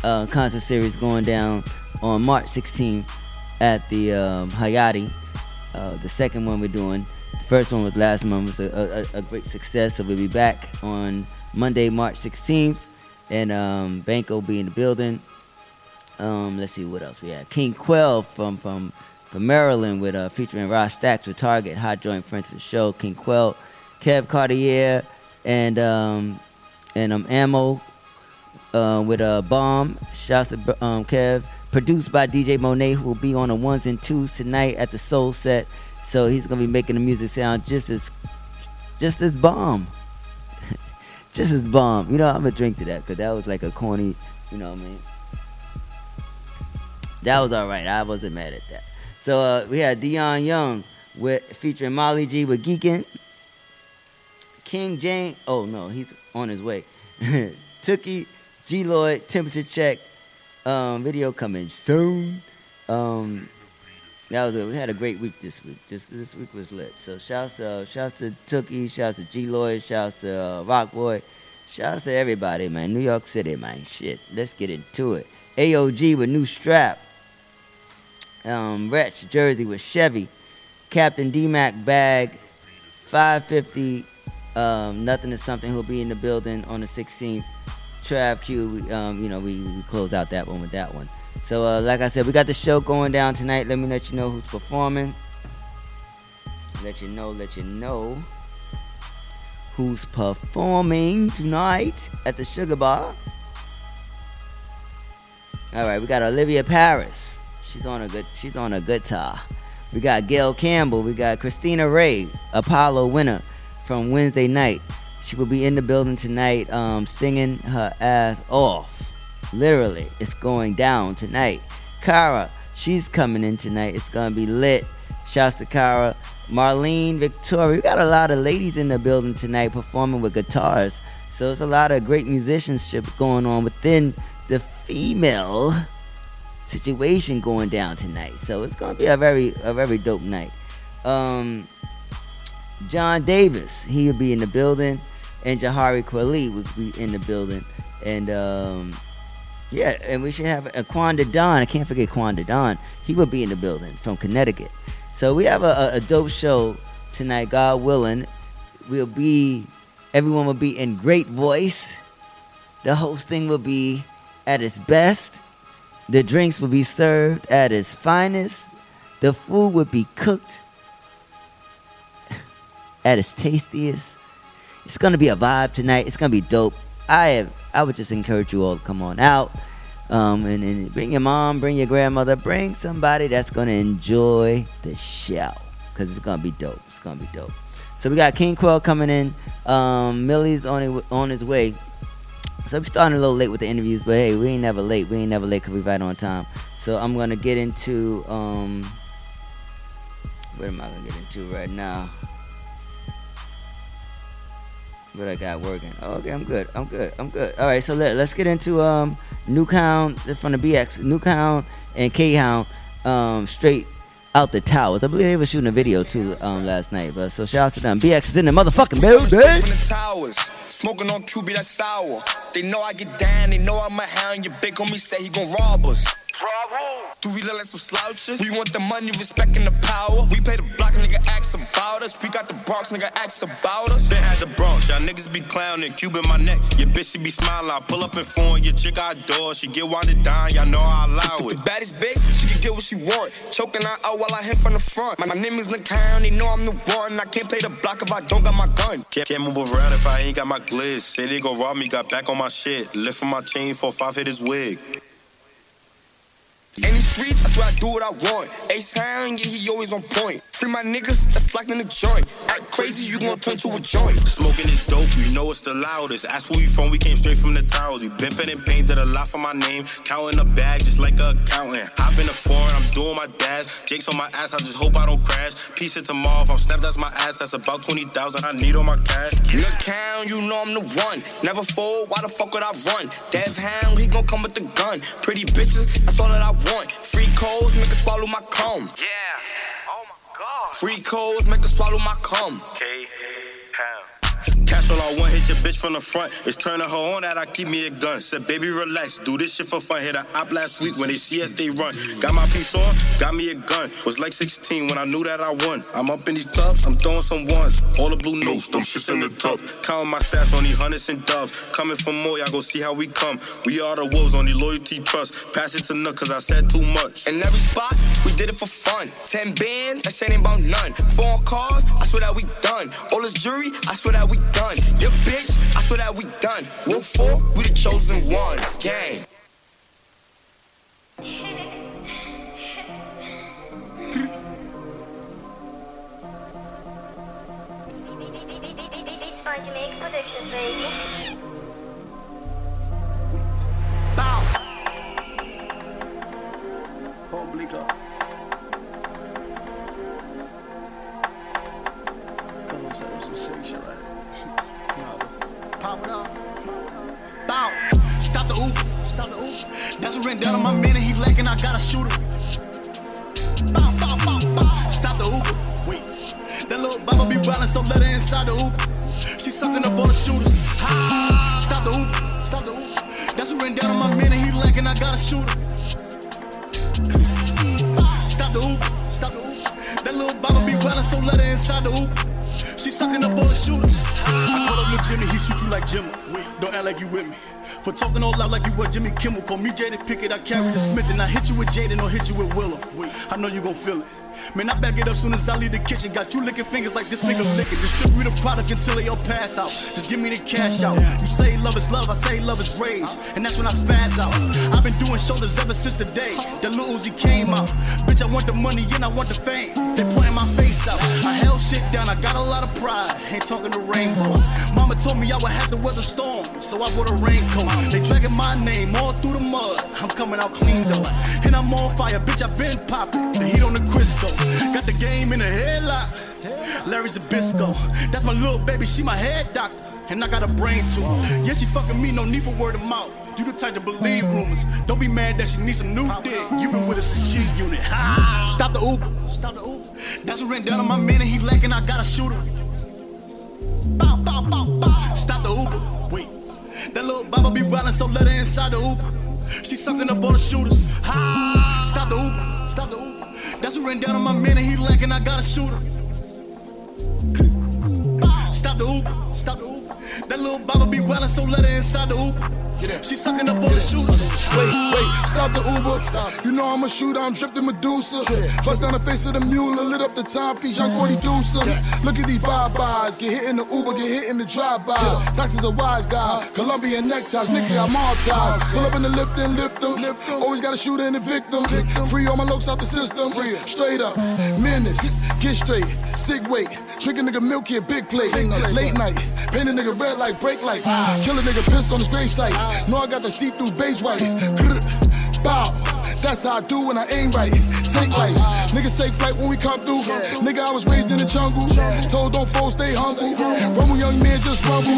concert series going down on March 16th at the Hayati. The second one we're doing. The first one was last month. It was a great success. So we'll be back on Monday, March 16th. And Banco will be in the building. Let's see what else we have. King Quell from Maryland with featuring Ross Stacks with Target. Hot joint friends of the show. King Quell, Kev Cartier, and Ammo. With a bomb, shouts to Kev. Produced by DJ Monet, who will be on the ones and twos tonight at the Soul Set. So he's gonna be making the music sound just as bomb, just as bomb. You know, I'm gonna drink to that because that was like a corny. You know what I mean? That was all right. I wasn't mad at that. So we had Dion Young featuring Molly G with Geekin. King James. Oh no, he's on his way. Tookie. G-Lloyd, Temperature Check, video coming soon. That was we had a great week this week. This week was lit. So shouts to Tookie, shouts to G-Lloyd, shouts to Rockboy, shouts to everybody, man. New York City, man. Shit, let's get into it. AOG with New Strap. Wretch, Jersey with Chevy. Captain D-Mac Bag, 550, Nothing Is Something. He'll be in the building on the 16th. Trav Q, we close out that one with that one. So, like I said, we got the show going down tonight. Let me let you know who's performing. Let you know who's performing tonight at the Sugar Bar. All right, we got Olivia Paris. She's on a good tour. We got Gail Campbell. We got Christina Ray, Apollo winner from Wednesday night. She will be in the building tonight singing her ass off. Literally, it's going down tonight. Kara, she's coming in tonight. It's going to be lit. Shouts to Kara. Marlene, Victoria. We got a lot of ladies in the building tonight performing with guitars. So it's a lot of great musicianship going on within the female situation going down tonight. So it's going to be a very dope night. John Davis, he'll be in the building. And Jahari Kweli will be in the building. And yeah, and we should have a Quan De Don. I can't forget Quan De Don. He will be in the building from Connecticut. So we have a dope show tonight, God willing. Everyone will be in great voice. The hosting will be at its best. The drinks will be served at its finest. The food will be cooked at its tastiest. It's going to be a vibe tonight. It's going to be dope. I would just encourage you all to come on out. And bring your mom, bring your grandmother, bring somebody that's going to enjoy the show. Because it's going to be dope. It's going to be dope. So we got King Quell coming in. Millie's on his way. So we're starting a little late with the interviews. But hey, we ain't never late. We ain't never late because we're right on time. So I'm going to get into... what am I going to get into right now? What I got working. Oh, okay, I'm good. All right, so let's get into Newcown from the BX. Newcown and K-Hound straight out the towers. I believe they were shooting a video too last night, but so shout out to them. BX is in the motherfucking building. From the towers, smoking on QB, that's sour. They know I get down, they know I'm a hound. Your big homie say he gon' rob us. Do we look like some slouches? We want the money, respect, and the power. We play the block, nigga, acts about us. We got the Bronx, nigga, acts about us. They had the Bronx, y'all niggas be clowning. Cube in my neck, your bitch, she be smiling. I pull up and phone, your chick I adore. She get winded down, y'all know I allow it. The baddest bitch, she can get what she want. Choking her out while I hit from the front. My name is Newcown, they know I'm the one. I can't play the block if I don't got my gun. Can't move around if I ain't got my glitz. Say they gon' rob me, got back on my shit. Lift from my chain for 5 hit his wig. In these streets, I swear I do what I want. Ace Hound, yeah, he always on point. Free my niggas, that's locked in the joint. Act crazy, you gon' turn to a joint. Smoking is dope, you know it's the loudest. Ask where you from, we came straight from the towers. We been pen and pain, did a lot for my name. Counting a bag just like an accountant. I've been a foreign, I'm doing my dash. Jake's on my ass, I just hope I don't crash. Piece it tomorrow, if I'm snapped, that's my ass. That's about 20,000 I need on my cash. Newcown, you know I'm the one. Never fold, why the fuck would I run? Dev Hound, he gon' come with the gun. Pretty bitches, that's all that I want. Free codes, make her swallow my cum. Yeah, oh my god. Free codes, make her swallow my cum. Okay, how? Cash all I want, hit your bitch from the front. It's turning her on that I keep me a gun. Said, baby, relax, do this shit for fun. Hit a op last week, when they see us, they run. Got my piece on, got me a gun. Was like 16 when I knew that I won. I'm up in these clubs, I'm throwing some ones. All the blue notes, them shits in the tub. Counting my stats on these hundreds and dubs. Coming for more, y'all go see how we come. We are the wolves on the loyalty trust. Pass it to Nook, cause I said too much. In every spot, we did it for fun. 10 bands, that shit ain't about none. 4 cars, I swear that we done. All this jury, I swear that we done. Your bitch, I swear that we done. We're 4, we the chosen ones. Gang. Beats by Jamaica Productions, baby. Bow. Publica. Cause I'm saying some sick shit, right? Pop it up. Bow. Stop the oop. Stop the oop. That's what ran down on my man and he lacking. I gotta shoot him. Bow, bow, bow, bow. Stop the oop. Wait. That little baba be riding so let her inside the oop. She sucking up all the shooters. Ha. Stop the oop. Stop the oop. That's what ran down on my man and he lacking. I gotta shoot him. Bow. Stop the oop. Stop the oop. That little baba be riding so let her inside the oop. She sucking up all the shooters. I call up Lil Jimmy, he shoot you like Jimmy. Don't act like you with me. For talking all out like you were Jimmy Kimmel. Call me Jaden Pickett, I carry the Smith. And I hit you with Jaden, don't hit you with Willow. I know you gon' feel it. Man, I back it up soon as I leave the kitchen. Got you licking fingers like this nigga licking. Distribute the product until they all pass out. Just give me the cash out. You say love is love, I say love is rage. And that's when I spaz out. I've been doing shoulders ever since the day that Lil Uzi came out. Bitch, I want the money and I want the fame. They pointing my face out. I held shit down, I got a lot of pride. Ain't talking to rainbow. Mama told me I would have to weather storm, so I bought a raincoat. They dragging my my name all through the mud. I'm coming out clean though, and I'm on fire, bitch. I've been popping the heat on the Crisco. Got the game in the headlock. Larry's a Bisco. That's my little baby, she my head doctor, and I got a brain tumor. Yeah, she fucking me, no need for word of mouth. You the type to believe rumors. Don't be mad that she needs some new dick. You been with us since G-Unit. Ha! Stop the Uber. Stop the Uber. That's what ran down on my man and he lacking. I gotta shoot him. Bow, bow, bow, bow. Stop the Uber. Wait. That little baba be wildin', so let her inside the Uber. She sucking up all the shooters. Ha! Stop the Uber. Stop the Uber. That's what ran down on my man and he lacking. I gotta shoot him. Bow. Stop the Uber. Stop the Uber. That little baba be wildin', so let her inside the Uber. She sucking up all the shooters. Wait, stop the Uber. Stop. You know I'm a shooter, I'm dripped in Medusa. Bust down the face of the mule, lit up the timepiece, young 40 deucer. Look at these bye-byes, get hit in the Uber, get hit in the drive-by. Taxis a wise guy, Colombian neckties, Nicky, I'm all ties. Pull up in the lift and lift them. Always got a shooter and a victim. Free all my lokes out the system. Straight up, menace, get straight, sick weight. Trick a nigga milk here, big plate. Late night, paint a nigga red like brake lights. Kill a nigga piss on his gravesite. No, I got the see-through base white. Bow, that's how I do when I aim right. Take life, niggas take flight when we come through. Nigga, I was raised in the jungle. Told don't fold, stay humble. Rumble, young man, just rumble.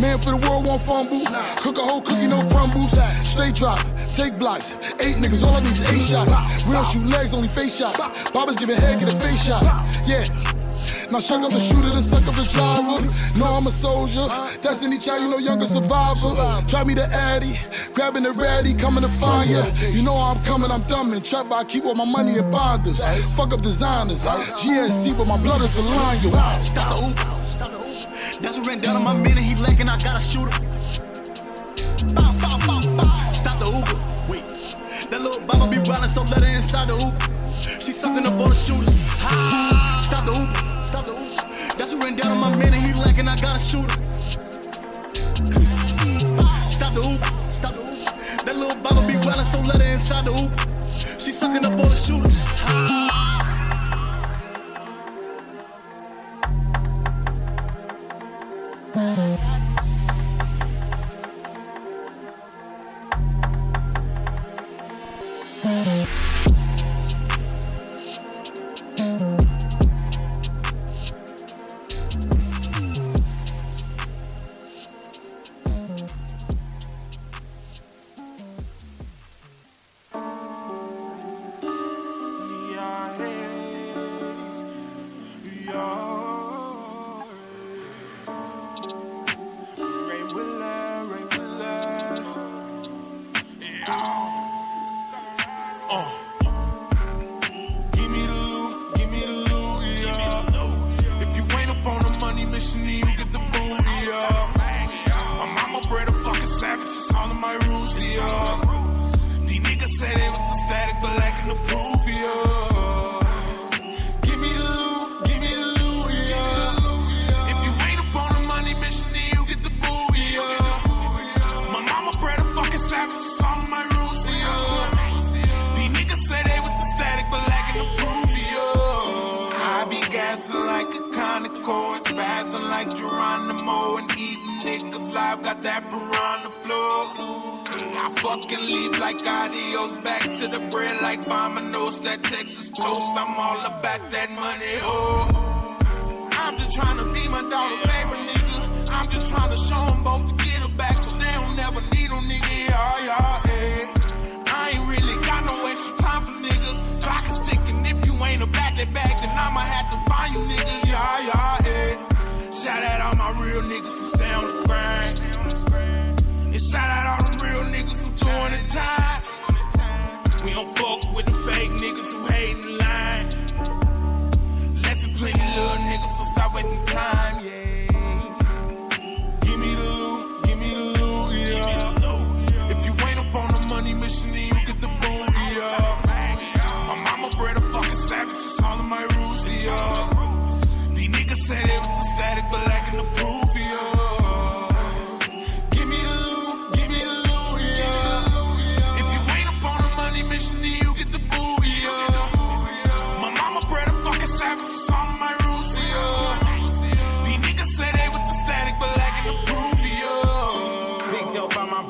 Man for the world won't fumble. Cook a whole cookie, no crumbles. Straight drop, take blocks. 8 niggas, all I need is 8 shots. We don't shoot legs, only face shots. Baba's giving head, get a face shot. Yeah. Now shut up the shooter, then suck up the driver. No, I'm a soldier. Destiny child, you know, younger survivor. Try me the Addy, grabbing the ratty, coming to find ya. You know how I'm coming, I'm dumb and trapped, but I keep all my money in binders. Fuck up designers, GSC, but my blood is a lion. Stop the Uber, stop the Uber. That's what ran down on my man and he lacking, I gotta shoot him. Bow, bow, bow, bow. Stop the Uber, wait. That little baba be wildin', so let her inside the Uber. She sucking up all the shooters. Stop the Uber. Stop the Uber. That's what ran down on my man and he lacking. I gotta shoot him. Stop the Uber. Stop the Uber. That little baba be wildin', so let her inside the Uber. She sucking up all the shooters. If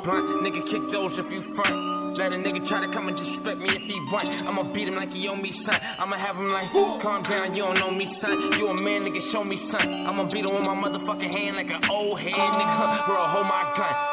blunt. Nigga, kick those if you front. Let a nigga try to come and disrespect me if he want. I'ma beat him like he owe me, son. I'ma have him like, calm down, you don't know me, son. You a man, nigga, show me, son. I'ma beat him with my motherfucking hand like an old head, nigga. Bro, hold my gun.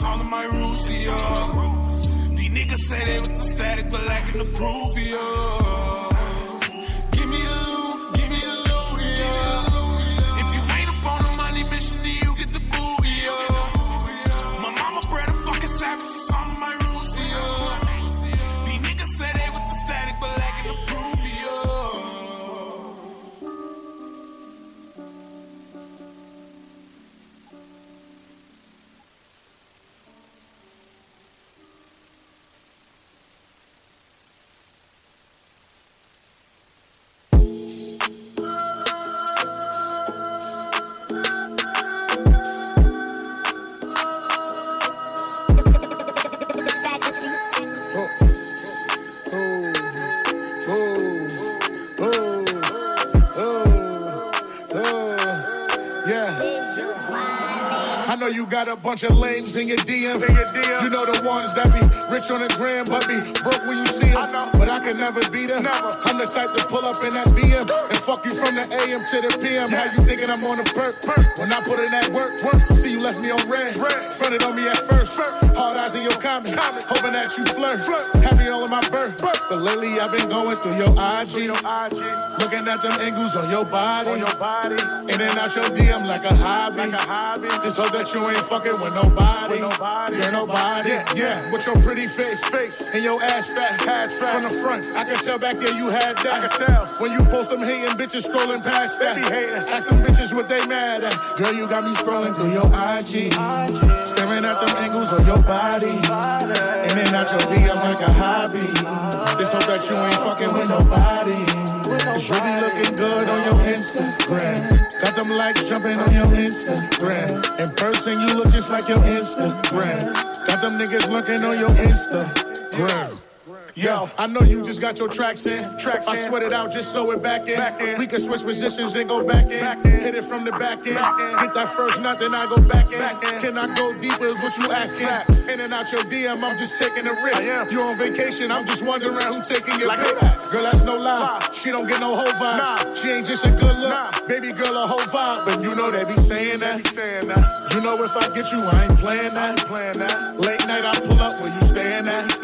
All of my roots, yeah. These niggas say they with the static, but lacking the proof, yeah. Give me the loot, yeah. If you ain't up on the money, mission, you get the booty, yeah. My mama bred a fucking savage, it's all of my roots, yeah. These niggas say they with the static, but lacking the proof, Got a bunch of lames in your DM. You know the ones that be rich on the gram, but be broke when you see them. But I could never be them. I'm the type to pull up in that BM and fuck you from the AM to the PM. How you thinking I'm on a perk? When I put in that work, see you left me on red. Fronted on me at first. Hard eyes in your comment, hoping that you flirt. Happy all of my birth. But lately I've been going through your IG. Looking at them angles on your body. In and out your DM like a hobby. Just hope that you ain't fucking with nobody, you're nobody, yeah, with your pretty face, and your ass fat, from the front, I can tell back there you had that, I can tell, when you post them hating bitches scrolling past that, ask them bitches what they mad at, girl you got me scrolling through your IG, staring at them angles of your body, and then out your DM like a hobby, just hope that you ain't fucking with nobody. It's really looking good on your Instagram. Got them likes jumping on your Instagram. In person, you look just like your Instagram. Got them niggas looking on your Instagram. Yo, I know you just got your tracks in. I sweat it out, just sew it back in. We can switch positions, then go back in. Hit it from the back in. Hit that first nut, then I go back in. Can I go deeper is what you asking. In and out your DM, I'm just taking a risk. You on vacation, I'm just wondering who taking your pick. Girl, that's no lie. She don't get no whole vibe. She ain't just a good look. Baby girl, a whole vibe. But you know they be saying that. You know if I get you, I ain't playing that. Late night, I pull up where you staying at.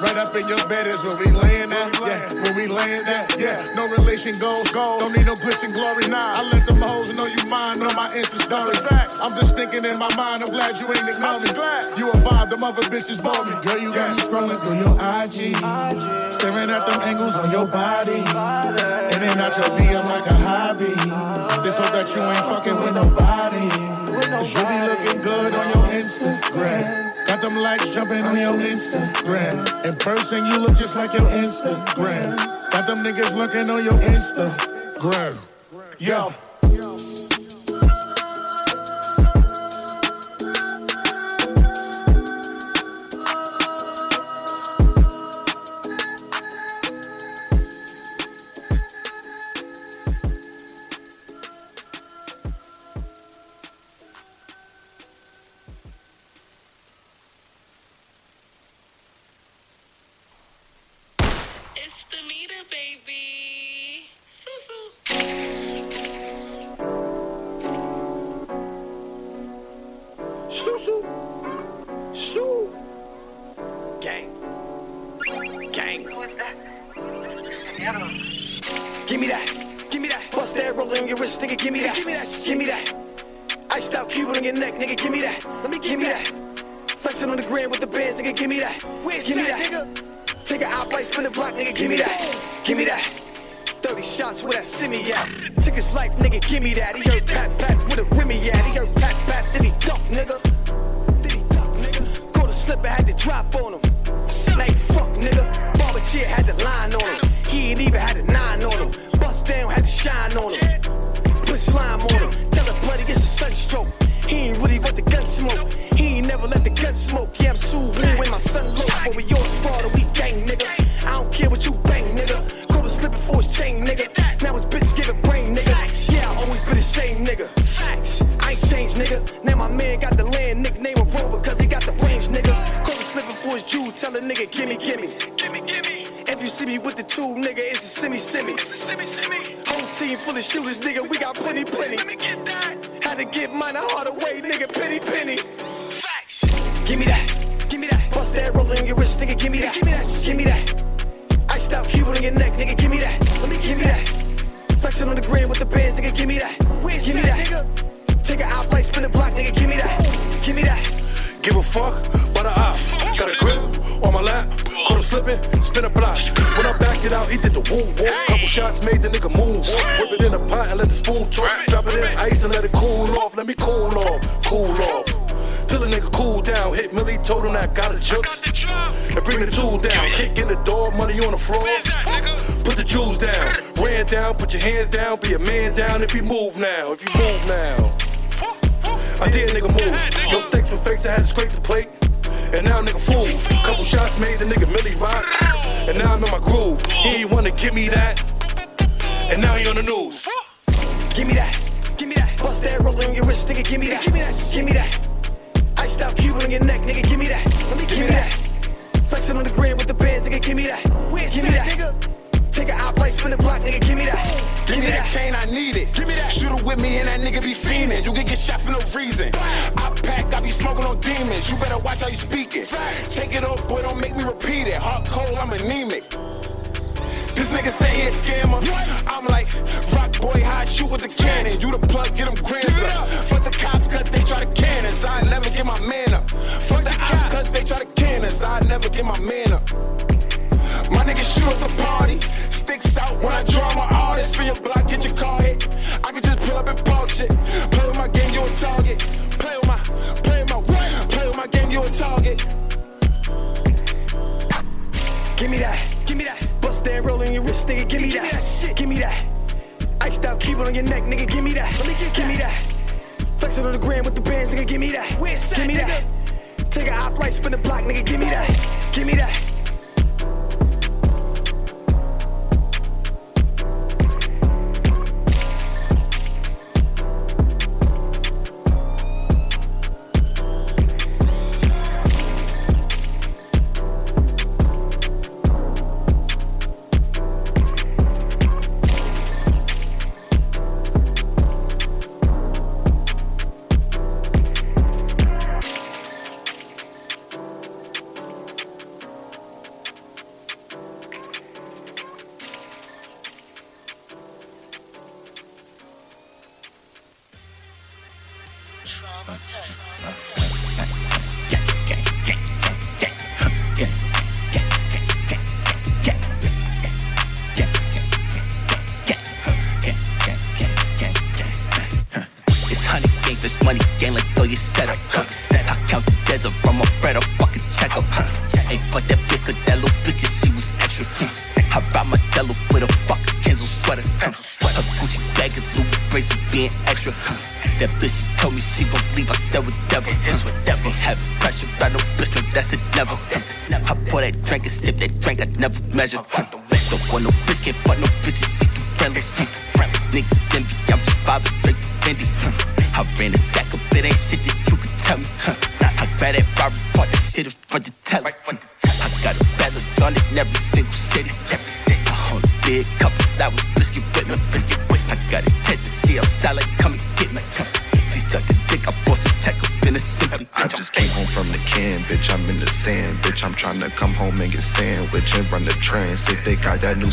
Right up in your bed is where we laying at, yeah. Where we laying at, yeah. No relation goals. Don't need no glitz and glory, nah. I let them hoes know you mine on my Insta story. I'm just thinking in my mind, I'm glad you ain't ignoring me. You a vibe, them other bitches bought me. Girl, you got me scrolling through your IG. Staring at them angles on your body. And then out your DM like a hobby. Just hope that you ain't fucking with nobody. Cause you be looking good on your Instagram. Got them likes jumping on your Instagram. In person, you look just like your Instagram. Got them niggas looking on your Instagram. Yo. Give me that. Iced out Cuban in your neck, nigga, give me that. Let me give me that. Flexing on the grand with the bands, nigga, give me that. Where's give me that, nigga? Take an out, light, spin the block, nigga, give me that. Give me that. 30 shots with that simi at. Took his life, nigga, give me that. He heard pat pat with a rimmy at. He heard pat pat, then he duck, nigga. Then he duck, nigga. Go to slip and had to drop on him. Now he fuck, nigga. Barber chair had the line on him. He ain't even had a nine on him. Bust down, had to shine on him. Put slime on him. Tell her bloody it's a sunstroke. He ain't really want the gun smoke. He ain't never let the gun smoke. Yeah, I'm sued when my son low. But we all squad or we gang, nigga. I don't care what you bang, nigga. Go to slip before his chain, nigga. Now his bitch giving brain, nigga. Yeah, I always been the same, nigga. Facts. I ain't changed, nigga. Now my man got the land, nickname a rover, cause he got the range, nigga. Go to slip before his Jew. Tell a nigga, gimme, gimme. Gimme, gimme. If you see me with the two, nigga, it's a semi, semi. It's a semi, semi. Whole team full of shooters, nigga. We got plenty, plenty. Let me get that. Had to get mine a hard away, nigga. Penny, penny. Facts. Give me that. Give me that. Bust that roller in your wrist, nigga. Give me that. Give me that. Give me that. Iced out Cuban in your neck, nigga. Give me that. Let me give me that. Flexing on the grid with the bands, nigga. Give me that. Where's give me that, nigga? Take an out, light, spin the block, nigga. Give me that. Give me that. Give a fuck by the op. Got a grip on my lap. Go to slippin', spin a block. When I backed it out, he did the woo woo. Couple shots made the nigga move. Whip it in a pot and let the spoon drop. Drop it in ice and let it cool off. Let me cool off, cool off. Till a nigga cool down. Hit Millie, told him I got a jump. And bring the tool down. Kick in the door, money on the floor. Put the jewels down. Ran down, put your hands down. Be a man down if you move now. If you move now. I did a nigga move. No stakes were fakes, I had to scrape the plate. And now nigga fool. Couple shots made the nigga Millie rock. And now I'm in my groove. He ain't wanna give me that. And now he on the news. Give me that. Give me that. Bust that roller in your wrist, nigga. Give me that. Give me that. Give me that. Iced out Cuban in your neck, nigga. Give me that. Let me give me that. Flexing on the grid with the bands, nigga. Give me that. Give me that, nigga. Take an out, light, spin the block, nigga, give me that. Give me that chain, I need it. Give me that. Shoot it with me and that nigga be fiendin'. You can get shot for no reason. I pack, I be smoking on demons. You better watch how you speakin'. Take it off, boy, don't make me repeat it. Heart cold, I'm anemic. This nigga say he a scammer. I'm like, rock boy, high shoot with the cannon. You the plug, get them grands up. Fuck the cops, cause they try to can us. I never get my man up. Fuck the cops, cause they try to can us. I never get my man up. My niggas shoot up the party. Sticks out when I draw my artist. For your block, get your car hit. I can just pull up and pouch it. Play with my game, you a target. Play with my game, you a target. Give me that, give me that. Bust that roll in your wrist, nigga, give me that shit. Give me that. Iced out, keep it on your neck, nigga, give me that. Let me give me that. Flexing on the gram with the bands, nigga, give me that. Give me that. Take a hop, light, spin the block, nigga, give me that. Give me that.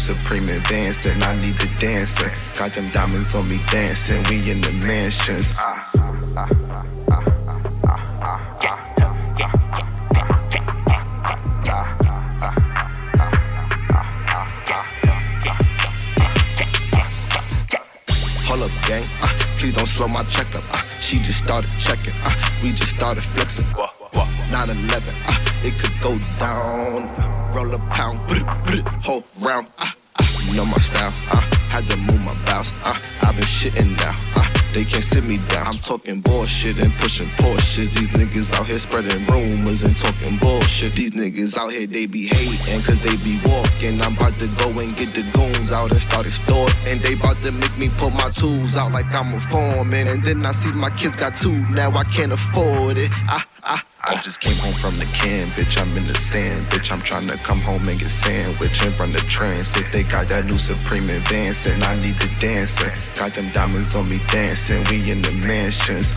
Supreme advance and I need the dancing. Got them diamonds on me dancing. We in the mansions. gang. Please don't slow my checkup. She just started checking. We just started flexing. 9-11. It could go down. Roll a pound. Whole round. You know my style. Had to move my bounce. I've been shitting now. They can't sit me down. I'm talking bullshit and pushing Porsches. These niggas out here spreading rumors and talking bullshit. These niggas out here, they be hating cause they be walking. I'm about to go and get the goons out and start extorting. And they about to make me pull my tools out like I'm a foreman. And then I see my kids got two, now I can't afford it. I just came home from the can, bitch, I'm in the sand. Bitch, I'm trying to come home and get sandwich and run the transit. They got that new Supreme advance and I need the dancing. Got them diamonds on me dancing, we in the mansions.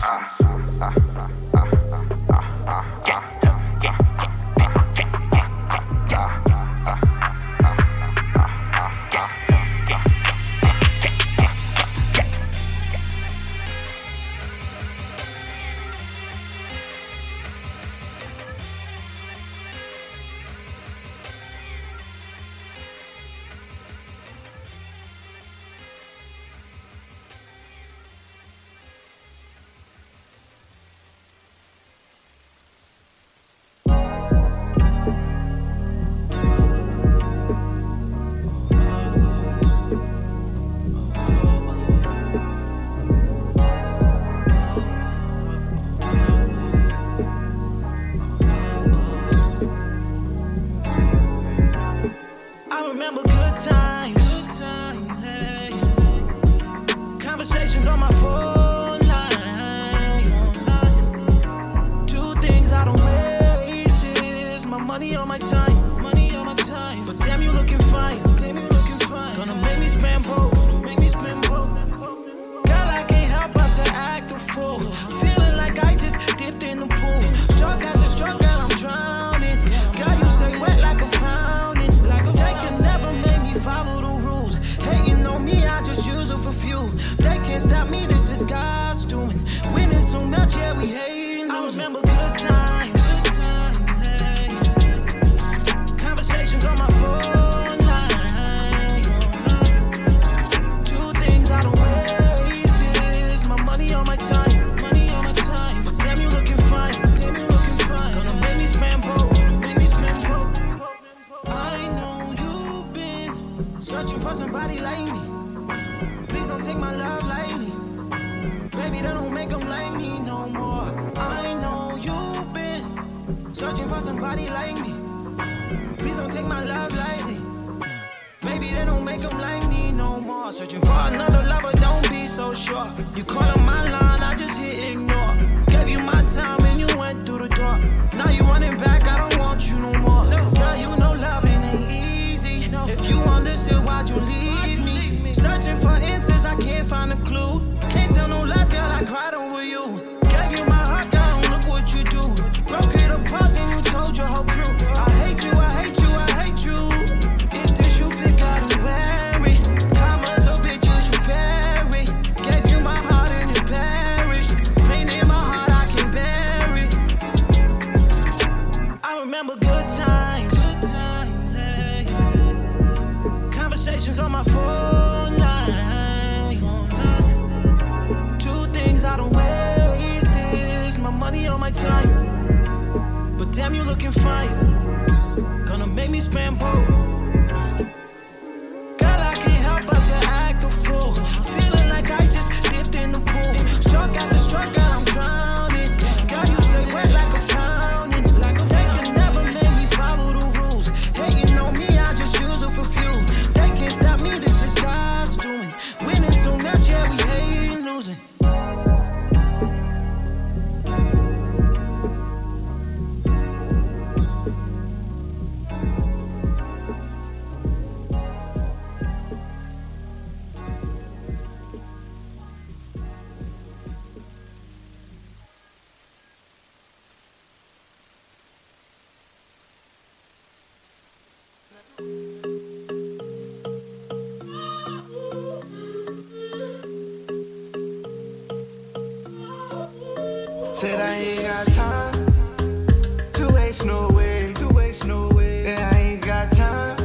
Said I ain't got time to waste no way, to waste no way. Yeah, I ain't got time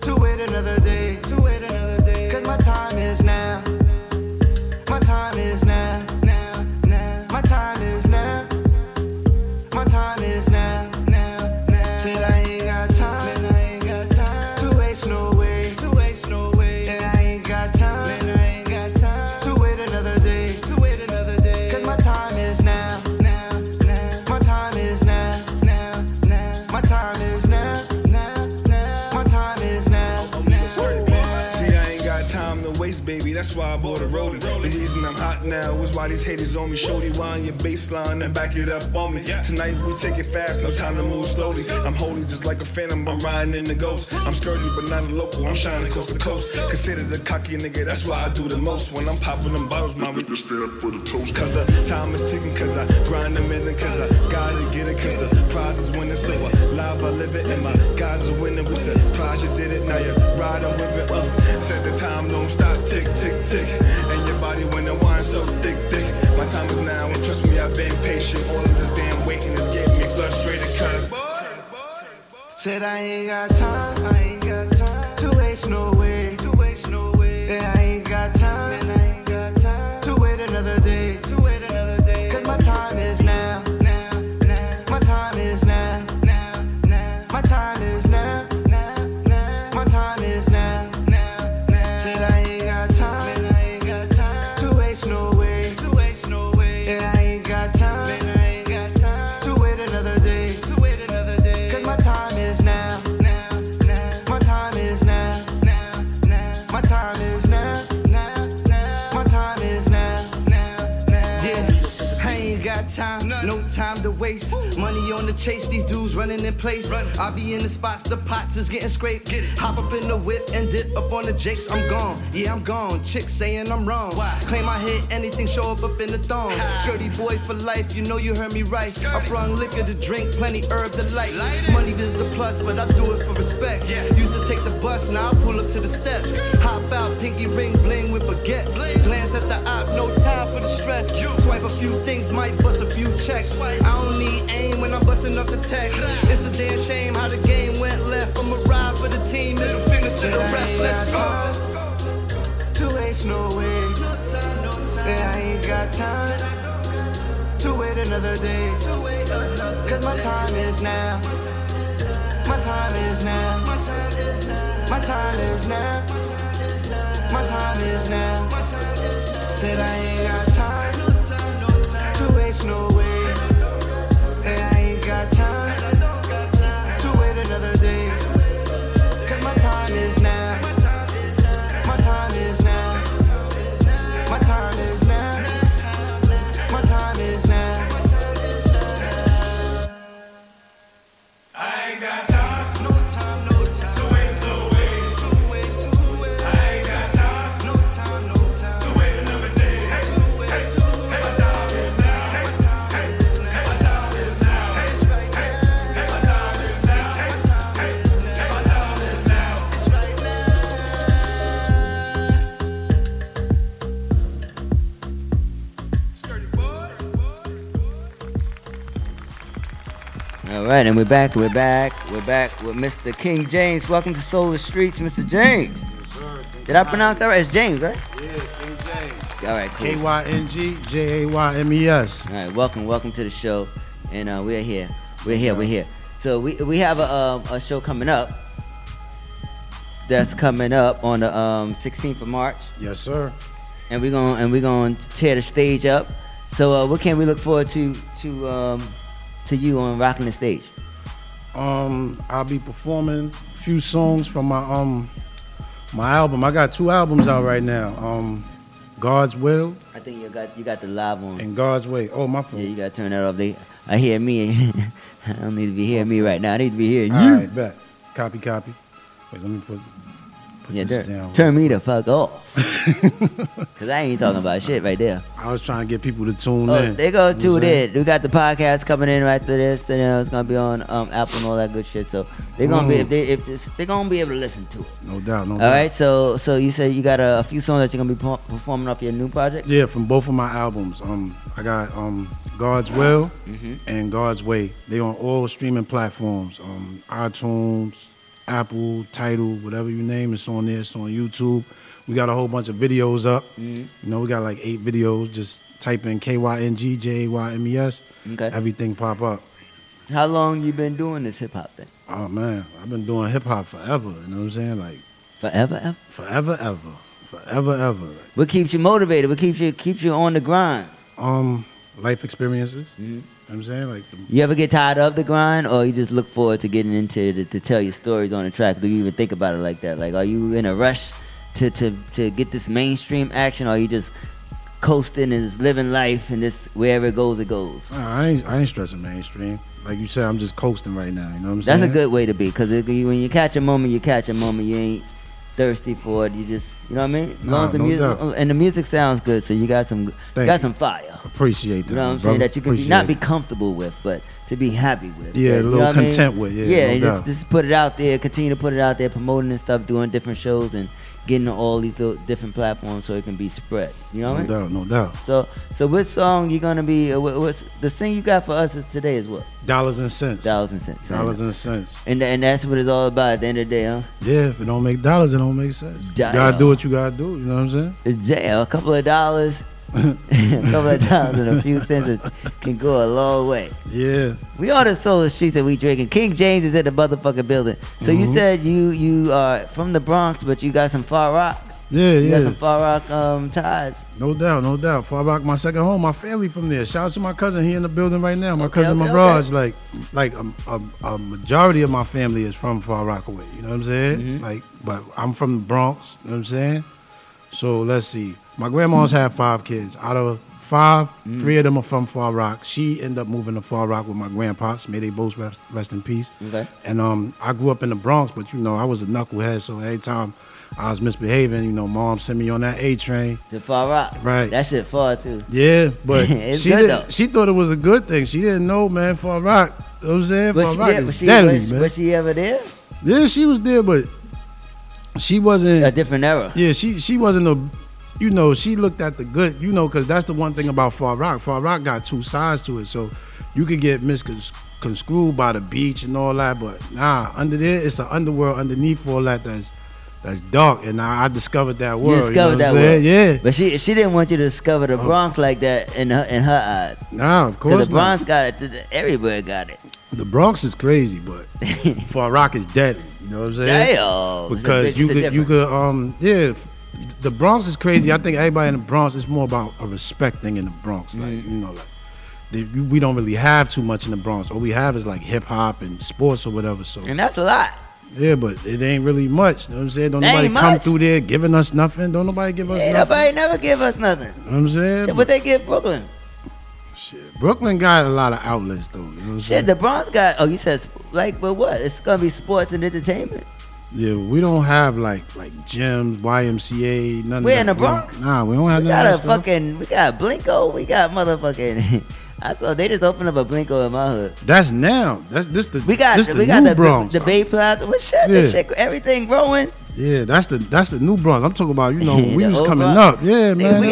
to wait another day, to wait another day. Cause my time is now, that's why I bought a rolling. The reason I'm hot now is why these haters on me. Shorty, wind your baseline and back it up on me. Tonight we take it fast, no time to move slowly. I'm holy just like a phantom, I'm riding in the ghost. I'm sturdy but not a local, I'm shining coast to coast. Considered a cocky nigga, that's why I do the most. When I'm popping them bottles, my nigga stand up for the toast. Cause the time is ticking, cause I grind them in, cause I gotta get it, cause the prize is winning. So live I live it, and my guys are winning. We said, prize you did it, now you're riding with it up. Said the time don't stop, tick, tick, tick. And your body when the wine so thick, thick. My time is now, and trust me, I've been patient. All of this damn waiting is getting me frustrated, cause said I ain't got time, to waste no way, yeah, I ain't got time, to wait another day, cause my time is now, my time is now, my time is now, my time is now, said I ain't got time, to waste no way, yeah, I ain't got time, to wait another day, cause my time is now, my time is now, my time is now, my time is now, yeah, I ain't got time, no time to waste, money on the chase, these dudes running in place, I be in the spots, the pots is getting scraped, hop up in the whip and dip up on the jakes, I'm gone, yeah I'm gone, chicks saying I'm wrong, claim I hit anything, show up in the thong, dirty boy for life, you know you heard me right, I brought liquor to drink, plenty herb to light, money is a plus, but I do it for respect, used to take the bus, now I pull up to the steps, hop out, pinky ring, bling with baguettes, glance at the ops, no time for the stress, swipe a few things, might bust a few checks, I don't need aim when I'm busting up the tech. It's a damn shame how the game went left. I'ma ride for the team, middle finger to the ref. Let's go. To waste no way. Yeah, I ain't got time to wait another day. Cause my time is now. My time is now. My time is now. My time is now. Said I ain't got time to waste no way. And I ain't got time to wait another day. Cause my time is now. My time is now. My time is now. My time is now. I ain't got time. No time. To waste no way. I ain't got time. No time. To wait another day. My time is now. All right, and we're back with Mr. King James. Welcome to Soul of the Streets, Mr. James. Yes, sir. Did I pronounce that right? It's James, right? Yeah, King James. All right, cool. KYNG JAYMES. All right, welcome to the show, and we're here. So we have a show coming up. That's coming up on the 16th of March. Yes, sir. And we're gonna tear the stage up. So what can we look forward to you on rocking the stage? I'll be performing a few songs from my my album. I got two albums out right now. God's Will. I think you got the live one. And God's Way. Oh, my phone. Yeah, you gotta turn that off. I hear me. I don't need to be hearing me right now. I need to be hearing you. All right, bet. Copy. Wait, let me put this down. Turn me the fuck off. Cause I ain't talking about shit right there. I was trying to get people to tune in. They go tune in. We got the podcast coming in right after this, and it's gonna be on Apple and all that good shit. So they're gonna be they're gonna be able to listen to it. No doubt. All right. So you said you got a few songs that you're gonna be performing off your new project. Yeah, from both of my albums. I got God's Will and God's Way. They on all streaming platforms. iTunes, Apple, Tidal, whatever you name, it's on there. It's on YouTube. We got a whole bunch of videos up. You know, we got like 8 videos. Just type in KYNG JAYMES. Okay. Everything pop up. How long you been doing this hip hop thing? Oh man, I've been doing hip hop forever. You know what I'm saying? Like forever. Like, what keeps you motivated? What keeps you on the grind? Life experiences. Mm-hmm. You know what I'm saying? Like, you ever get tired of the grind, or you just look forward to getting into it to tell your stories on the track? Do you even think about it like that? Like, are you in a rush to get this mainstream action, or are you just coasting and just living life and just wherever it goes, it goes? I ain't stressing mainstream. Like you said, I'm just coasting right now. You know what I'm saying? That's a good way to be, because when you catch a moment, you catch a moment. You ain't thirsty for it. You just, you know what I mean? Nah, the no music, doubt. And the music sounds good, so you got some fire. Appreciate that. You know what I'm saying? That you can be comfortable with, but to be happy with. Yeah, a little content with. Yeah, no doubt. Just put it out there. Continue to put it out there, promoting and stuff, doing different shows, and getting on all these little different platforms so it can be spread. You know what I mean? No doubt. So what song you gonna be? What's the thing you got for us is today is what? Dollars and cents. And that's what it's all about at the end of the day, huh? Yeah, if it don't make dollars, it don't make sense. You gotta do what you gotta do. You know what I'm saying? It's jail. A couple of dollars. And a few cents can go a long way. Yeah. We are the Soul of the Streets that we drinking. King James is at the motherfucking building. So you said you are from the Bronx, but you got some Far Rock. You got some Far Rock ties. No doubt. Far Rock, my second home. My family from there. Shout out to my cousin. He in the building right now. My cousin Mirage. Okay. Like a majority of my family is from Far Rockaway. You know what I'm saying? Mm-hmm. But I'm from the Bronx. You know what I'm saying? So let's see. My grandma's had 5 kids. Out of 5, 3 of them are from Far Rock. She ended up moving to Far Rock with my grandpops. May they both rest in peace. Okay. And I grew up in the Bronx, but I was a knucklehead, so every time I was misbehaving, mom sent me on that A train. To Far Rock. Right. That shit far too. Yeah, but she thought it was a good thing. She didn't know, man, Far Rock. You know what I'm saying? Far Rock is deadly, man. Was she ever there? Yeah, she was there, but she wasn't. A different era. Yeah, she wasn't she looked at the good, because that's the one thing about Far Rock. Far Rock got 2 sides to it, so you could get misconstrued by the beach and all that, but nah, under there, it's an underworld underneath all that that's dark, and I discovered that world. You discovered that world? Yeah. But she didn't want you to discover the Bronx like that in her eyes. Nah, of course not. The Bronx got it, everywhere got it. The Bronx is crazy, but Far Rock is deadly, you know what I'm saying? Damn. Because the Bronx is crazy. I think everybody in the Bronx, it's more about a respect thing in the Bronx. We don't really have too much in the Bronx. All we have is hip hop and sports or whatever. So and that's a lot. Yeah, but it ain't really much. You know what I'm saying? Don't nobody come through there giving us nothing. Don't nobody give us nothing. Nobody never give us nothing. You know what I'm saying? Shit, but they give Brooklyn. Shit, Brooklyn got a lot of outlets though. You know what I'm saying? The Bronx got. Oh, you said but what? It's gonna be sports and entertainment. Yeah, we don't have like gyms, YMCA, nothing. We're in the Bronx. Nah, we don't have none of that stuff. We got Blinko, we got motherfucking. I saw they just opened up a Blinko in my hood. That's now. We got the Bronx. The Bay Plaza. What shit? Yeah. This shit, everything growing. Yeah, that's the new Bronx. I'm talking about. When we was coming Bronx. Up. Yeah, man.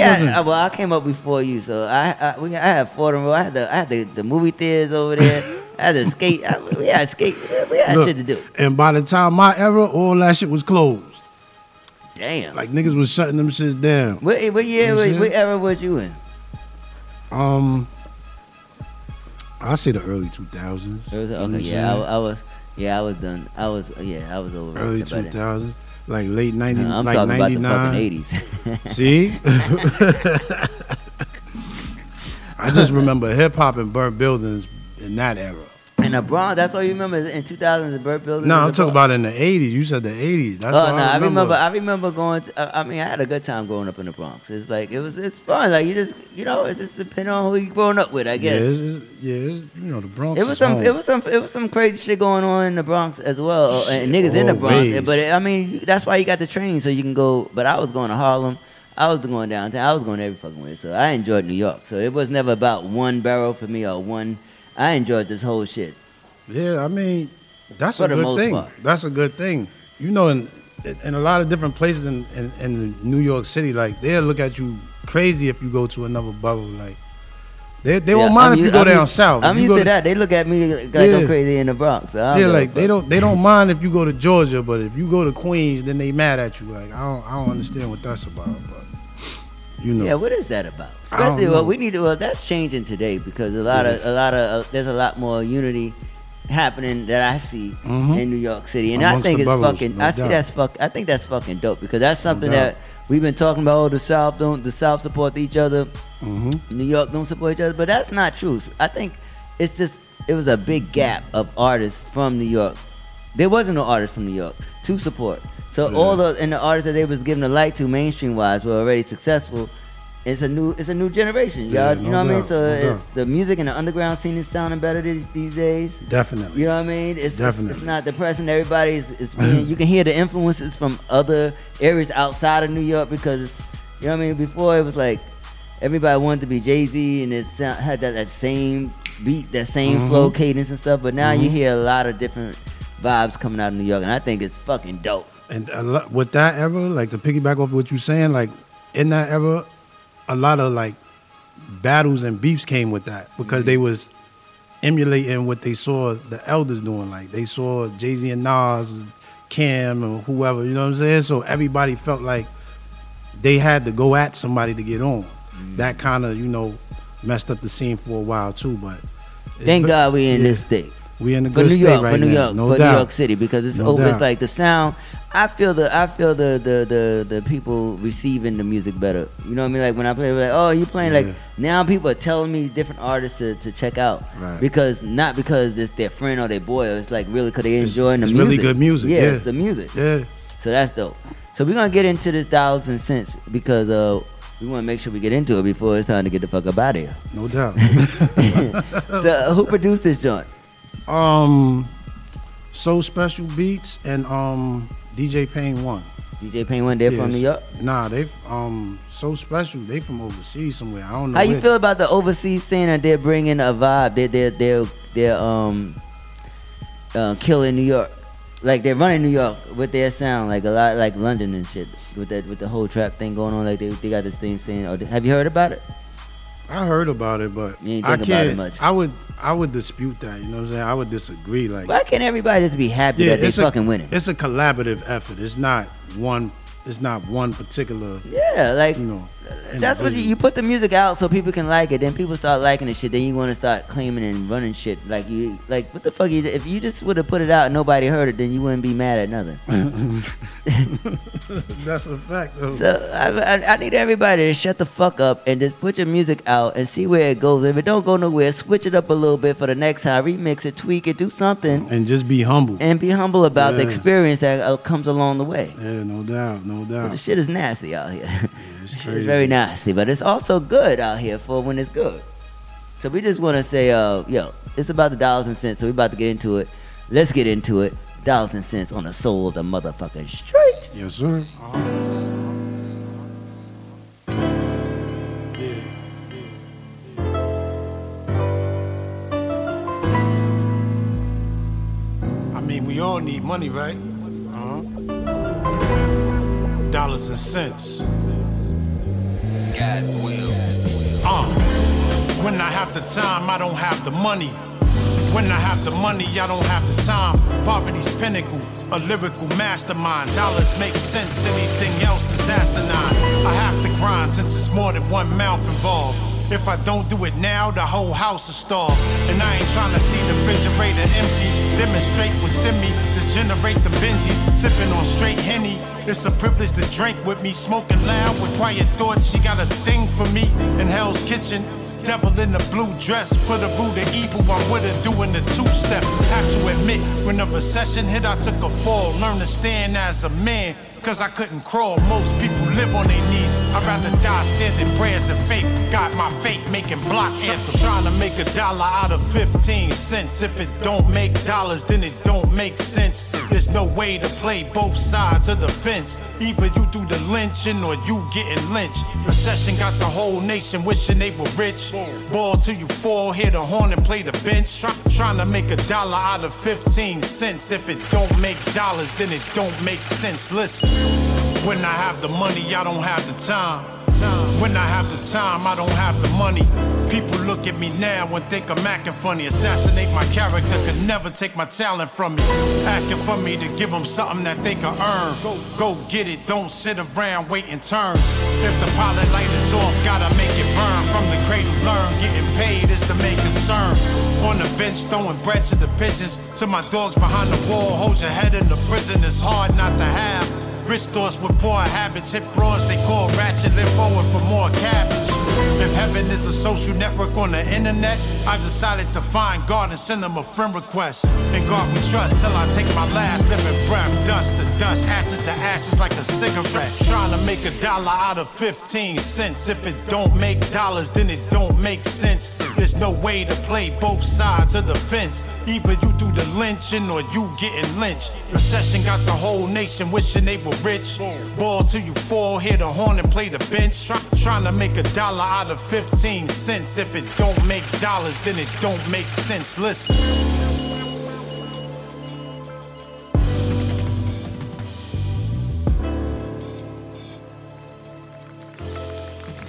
I came up before you, so I had Fordham Road. I had the movie theaters over there. I had to skate. We had shit to do. And by the time my era, all that shit was closed. Damn. Like niggas was shutting them shits down. What era was you in? I say the early 2000s. I was done. I was over. Early 2000s. Like late 90s. No, I'm like talking 99. About the fucking 80s. See? I just remember hip hop and burnt buildings. In that era. In the Bronx, that's all you remember is in 2000 the Burke Building? No, I'm talking about in the 80s. You said the 80s. That's all I remember. I remember going to, I had a good time growing up in the Bronx. It's fun. Like, you just, it's just depending on who you growing up with, I guess. Yeah, the Bronx It was some crazy shit going on in the Bronx as well. And niggas in the Bronx. But, that's why you got the train so you can go. But I was going to Harlem. I was going downtown. I was going every fucking way. So I enjoyed New York. So it was never about one borough for me or one. I enjoyed this whole shit. Yeah, that's a good thing. That's a good thing. In a lot of different places in New York City, they'll look at you crazy if you go to another bubble. They won't mind if you go down south. I'm used to that. They look at me I'm crazy in the Bronx. They don't mind if you go to Georgia, but if you go to Queens, then they mad at you. I don't understand what that's about. But. Yeah, what is that about? Especially that's changing today because a lot of there's a lot more unity happening that I see in New York City, and amongst I think it's bubbles, fucking. No I doubt. See that's fuck. I think that's fucking dope because that's something that we've been talking about. Oh, the South support each other. Mm-hmm. New York don't support each other, but that's not true. I think it's just it was a big gap of artists from New York. There wasn't no artists from New York to support. So all the and the artists that they was giving the light to mainstream wise were already successful. It's a new generation, y'all. You know what I mean? So it's the music and the underground scene is sounding better these days. Definitely. You know what I mean? It's not depressing. Everybody's you can hear the influences from other areas outside of New York because it's, you know what I mean? Before it was like everybody wanted to be Jay-Z and it had that same beat, that same flow cadence and stuff. But now you hear a lot of different vibes coming out of New York, and I think it's fucking dope. And with that era, like to piggyback off what you saying, like in that era, a lot of like battles and beefs came with that because they was emulating what they saw the elders doing. Like they saw Jay-Z and Nas, Kim and whoever, you know what I'm saying? So everybody felt like they had to go at somebody to get on. That kind of, you know, messed up the scene for a while too, but thank God we in this state. We in a good state right now. For New York, no doubt. For New York City, because it's open. It's like the sound. I feel the people receiving the music better. You know what I mean? Like when I play, like, oh, you playing like now. People are telling me different artists to check out because it's their friend or their boy. Or it's like really because they enjoying the music. It's really good music. Yeah, it's the music. Yeah. So that's dope. So we're gonna get into this dollars and cents because we want to make sure we get into it before it's time to get the fuck up out of here. No doubt. So who produced this joint? Soul Special Beats and DJ Payne One. DJ Payne One, they're from New York? Nah, they Soul Special, they from overseas somewhere. I don't know. How you feel about the overseas scene and they're bringing a vibe? They're killing New York. Like they're running New York with their sound, like a lot like London and shit with the whole trap thing going on. Like they got this thing saying, or have you heard about it? I heard about it, but I can't. About it much. I would dispute that. You know what I'm saying? I would disagree. Like, why can't everybody just be happy that they're fucking winning? It's a collaborative effort. It's not one particular. Yeah, like you know, that's what you put the music out so people can like it. Then people start liking the shit. Then you want to start claiming and running shit. Like you, like what the fuck? If you just would have put it out and nobody heard it, then you wouldn't be mad at nothing. That's a fact, though. So I need everybody to shut the fuck up and just put your music out and see where it goes. If it don't go nowhere, switch it up a little bit for the next time. Remix it, tweak it, do something, and just be humble. And be humble about the experience that comes along the way. Yeah, no doubt, no doubt. Well, the shit is nasty out here. Yeah, it's crazy. It's very nasty, but it's also good out here for when it's good. So we just want to say, it's about the dollars and cents, so we're about to get into it. Let's get into it. Dollars and cents on the Soul of the motherfucking Streets. Yes, sir. I mean, we all need money, right? Dollars and cents. God's will. When I have the time, I don't have the money. When I have the money, I don't have the time. Poverty's pinnacle, a lyrical mastermind. Dollars make sense, anything else is asinine. I have to grind since it's more than one mouth involved. If I don't do it now, the whole house is starved. And I ain't trying to see the refrigerator empty. Demonstrate what's in me to generate the binges. Sipping on straight Henny. It's a privilege to drink with me, smoking loud with quiet thoughts. She got a thing for me in Hell's Kitchen. Devil in the blue dress, for the root of evil, I'm with her doing the two-step. Have to admit, when the recession hit, I took a fall. Learned to stand as a man, cause I couldn't crawl. Most people live on their knees. I'd rather die standing prayers and faith. Got my fate making block anthems. Trying to make $1 out of 15 cents. If it don't make dollars, then it don't make sense. There's no way to play both sides of the fence. Either you do the lynching or you getting lynched. Recession got the whole nation wishing they were rich. Ball till you fall, hear the horn and play the bench. Trying to make $1 out of 15 cents. If it don't make dollars, then it don't make sense. Listen, when I have the money, I don't have the time. When I have the time, I don't have the money. People look at me now and think I'm acting funny. Assassinate my character, could never take my talent from me. Asking for me to give them something that they can earn. Go get it, don't sit around waiting turns. If the pilot light is off, gotta make it burn. From the cradle learn, getting paid is the main concern. On the bench, throwing bread to the pigeons. To my dogs behind the wall, hold your head in the prison. It's hard not to have Rich thoughts with poor habits. Hit broads they call ratchet. Live forward for more cabbage. If heaven is a social network on the internet, I decided to find God and send him a friend request. And God we trust till I take my last living breath. Dust to dust, ashes to ashes like a cigarette. Trying to make $1 out of 15 cents. If it don't make dollars, then it don't make sense. There's no way to play both sides of the fence. Either you do the lynching or you getting lynched. Recession got the whole nation wishing they were rich. Ball till you fall, hit the horn and play the bench. Trying to make $1 out of 15 cents. If it don't make dollars, then it don't make sense. Listen.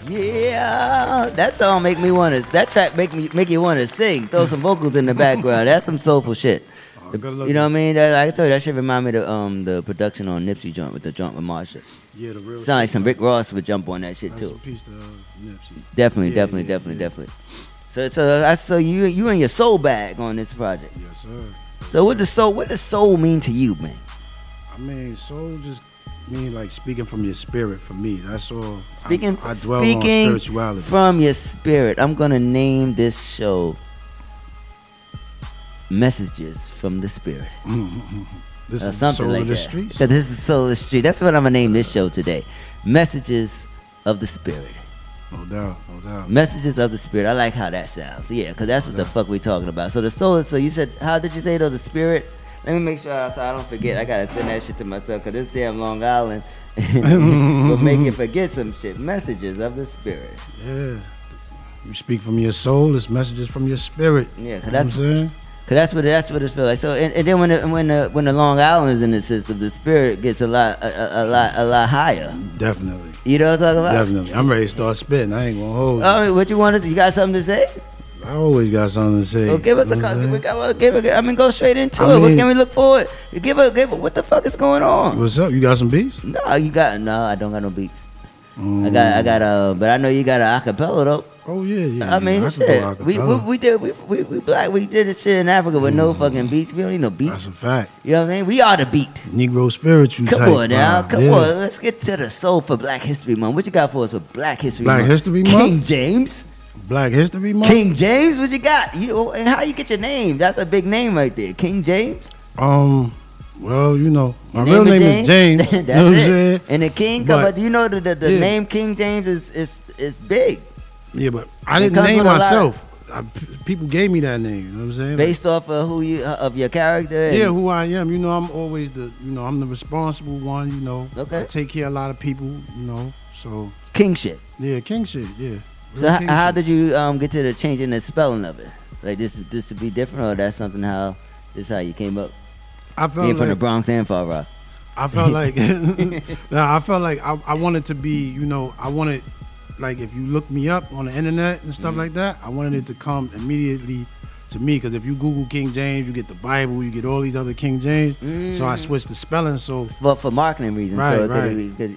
Yeah, that song make me want to. That track make you want to sing. Throw some vocals in the background. That's some soulful shit. You know what I mean? That, like I told you, that shit remind me of the production on Nipsey joint with the joint with Marsha. Yeah, the real. Sound like some Rick Ross would jump on that shit too. Piece to Nipsey. Definitely. So you in your soul bag on this project. Yes, sir. So what does soul mean to you, man? I mean, soul just mean like speaking from your spirit. For me, that's all. I dwell on spirituality. From your spirit. I'm gonna name this show Messages from the Spirit. This is something Soul of the Streets. So this is Soul of the Street. That's what I'm gonna name this show today. Messages of the Spirit. No doubt. Messages of the Spirit. I like how that sounds. Yeah, because that's what the fuck we talking about. So the soul. So you said, how did you say though? The spirit. Let me make sure I don't forget. I gotta send that shit to myself because this damn Long Island will make you forget some shit. Messages of the Spirit. Yeah. You speak from your soul. It's messages from your spirit. Yeah, because that's. You know what I'm saying? Cause that's what it feels like. So and then when the Long Island is in the system, the spirit gets a lot higher. Definitely. You know what I'm talking about? Definitely. I'm ready to start spitting. I ain't gonna hold. All right, what you want to? You got something to say? I always got something to say. So give us go straight into it. What can we look forward? Give it. What the fuck is going on? What's up? You got some beats? No, I don't got no beats. But I know you got an acapella though. Oh yeah. I mean, shit. We black. We did this shit in Africa with no fucking beats. We don't need no beats. That's a fact. You know what I mean? We are the beat. Negro spiritual. Come on now. Let's get to the soul for Black History Month. What you got for us for Black History Month? Black History Month. King James. Black History Month. King James. What you got? And how you get your name? That's a big name right there. King James. Well, you know, my real name is James. That's you know what I'm saying? And the king, but you know the name King James is big. Yeah, but I didn't name myself. People gave me that name. You know what I'm saying? Based off of your character. Yeah, who I am. You know, I'm always I'm the responsible one. You know, okay. I take care of a lot of people. You know, so king shit. Yeah, king shit. Yeah. So how did you get to the change in the spelling of it? Like just to be different, or that's something how you came up? I felt being like, from the Bronx and Far Rock. I felt like I wanted to be, you know, I wanted, like, if you look me up on the internet and stuff like that, I wanted it to come immediately to me, because if you Google King James, you get the Bible, you get all these other King James. So I switched the spelling, so but for marketing reasons,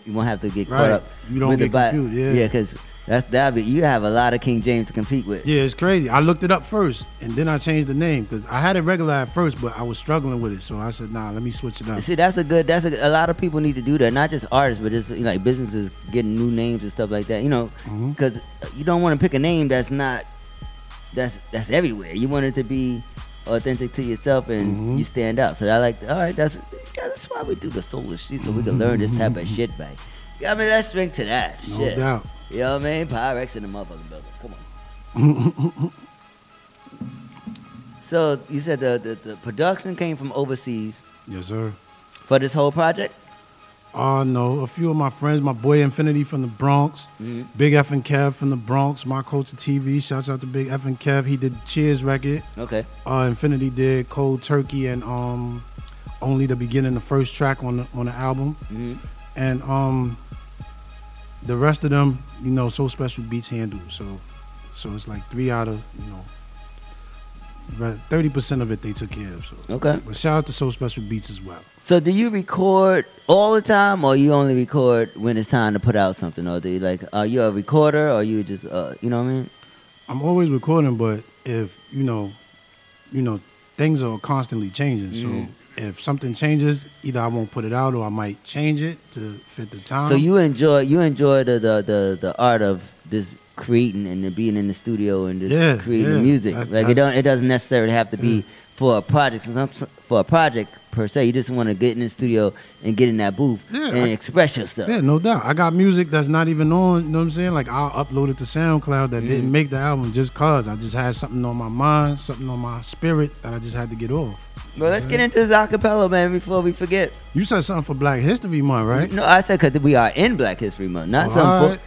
you won't have to get caught up. You don't get confused, because you have a lot of King James to compete with. Yeah, it's crazy. I looked it up first, and then I changed the name because I had it regular at first, but I was struggling with it. So I said, "Nah, let me switch it up." See, a lot of people need to do that. Not just artists, but just like businesses getting new names and stuff like that. You know, because you don't want to pick a name that's not that's everywhere. You want it to be authentic to yourself, and you stand out. So I like. All right, that's why we do the Soul Street, so we can learn this type of shit back. I mean, let's drink to that. No shit. Doubt. You know what I mean? Pyrex in the motherfucking building. Come on. So you said the production came from overseas. Yes, sir. For this whole project? No. A few of my friends, my boy Infinity from the Bronx, Big F and Kev from the Bronx, My Culture TV. Shouts out to Big F and Kev. He did the Cheers record. Okay. Infinity did Cold Turkey and Only the Beginning, the first track on the album. And the rest of them, you know, Soul Special Beats handle. So it's like 3 out of, you know, 30% of it they took care of. So. Okay. But shout out to Soul Special Beats as well. So do you record all the time, or you only record when it's time to put out something? Or do you are you a recorder, or you just, you know what I mean? I'm always recording, but if, you know, things are constantly changing. Mm. So if something changes, either I won't put it out or I might change it to fit the time. So you enjoy the art of this creating and the being in the studio and just creating music. It doesn't necessarily have to be for a project. For a project per se, you just want to get in the studio and get in that booth and express yourself. Yeah, no doubt. I got music that's not even on, you know what I'm saying? Like, I'll upload it to SoundCloud that didn't make the album just because I just had something on my mind, something on my spirit that I just had to get off. Well, let's get into this acapella, man, before we forget. You said something for Black History Month, right? No, I said because we are in Black History Month, not something for...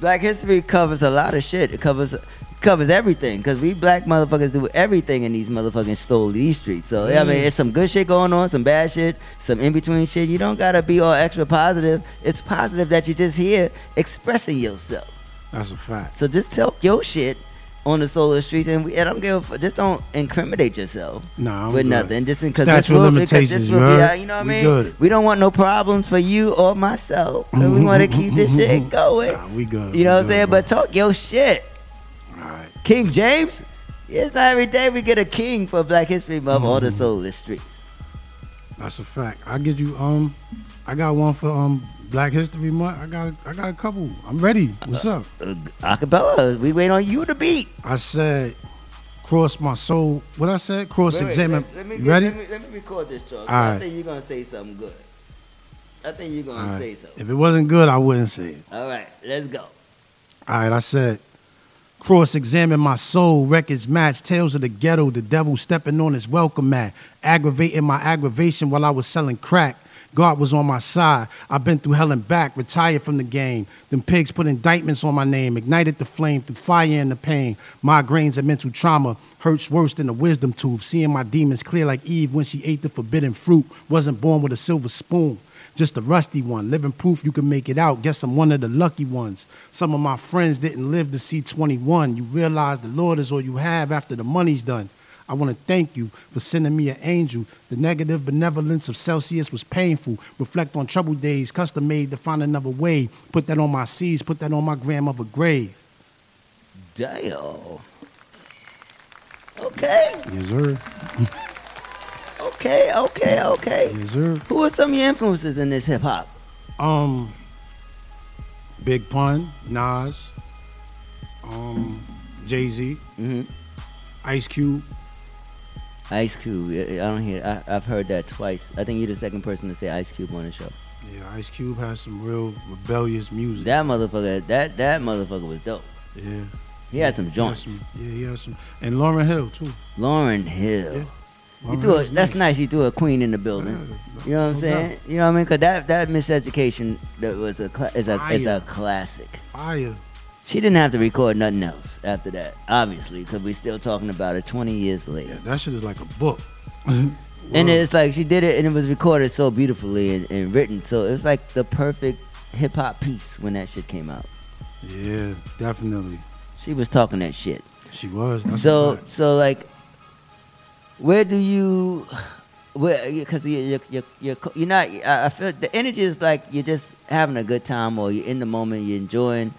Black History covers a lot of shit. It covers everything because we black motherfuckers do everything in these motherfucking Soul These Streets. So, I mean, it's some good shit going on, some bad shit, some in-between shit. You don't got to be all extra positive. It's positive that you're just here expressing yourself. That's a fact. So just tell your shit on the Soul of the Streets, and I don't give a fuck. Just don't incriminate yourself with nothing. Just because this will be, you know what I mean? Good. We don't want no problems for you or myself. So we want to keep this shit going. Nah, we good. You know what I'm saying? Bro. But talk your shit. All right. King James? It's not every day we get a king for Black History Month or the Soul of the Streets. That's a fact. I get you. I got one for Black History Month. I got a couple. I'm ready. What's up? Acapella. We wait on you to beat. I said, cross my soul. What I said? Cross examine. Ready? Let me record this, Charles. I think you're gonna say something good. I think you're gonna say something. If it wasn't good, I wouldn't say it. All right, let's go. All right, I said, cross examine my soul. Records match. Tales of the ghetto. The devil stepping on his welcome mat. Aggravating my aggravation while I was selling crack. God was on my side. I've been through hell and back, retired from the game. Them pigs put indictments on my name, ignited the flame through fire and the pain. Migraines and mental trauma hurts worse than a wisdom tooth. Seeing my demons clear like Eve when she ate the forbidden fruit. Wasn't born with a silver spoon, just a rusty one. Living proof you can make it out. Guess I'm one of the lucky ones. Some of my friends didn't live to see 21. You realize the Lord is all you have after the money's done. I want to thank you for sending me an angel. The negative benevolence of Celsius was painful. Reflect on troubled days, custom made to find another way. Put that on my seeds, put that on my grandmother grave. Damn. Okay. Yes, sir. Okay. Yes, sir. Who are some of your influences in this hip hop? Big Pun, Nas, Jay-Z, Ice Cube. Ice Cube, I don't hear. I've heard that twice. I think you're the second person to say Ice Cube on the show. Yeah, Ice Cube has some real rebellious music. That motherfucker was dope. Yeah, he had some joints. He had some, and Lauryn Hill too. Lauryn Hill. Yeah. That's nice. He threw a queen in the building. Yeah, you know what I'm saying? Doubt. You know what I mean? Cause that Miseducation that was is a classic. Fire. She didn't have to record nothing else after that, obviously, because we're still talking about it 20 years later. Yeah, that shit is like a book. And it's like she did it, and it was recorded so beautifully and written. So it was like the perfect hip-hop piece when that shit came out. Yeah, definitely. She was talking that shit. She was. So like, where do you... Because you're not... I feel the energy is like you're just having a good time, or you're in the moment, you're enjoying...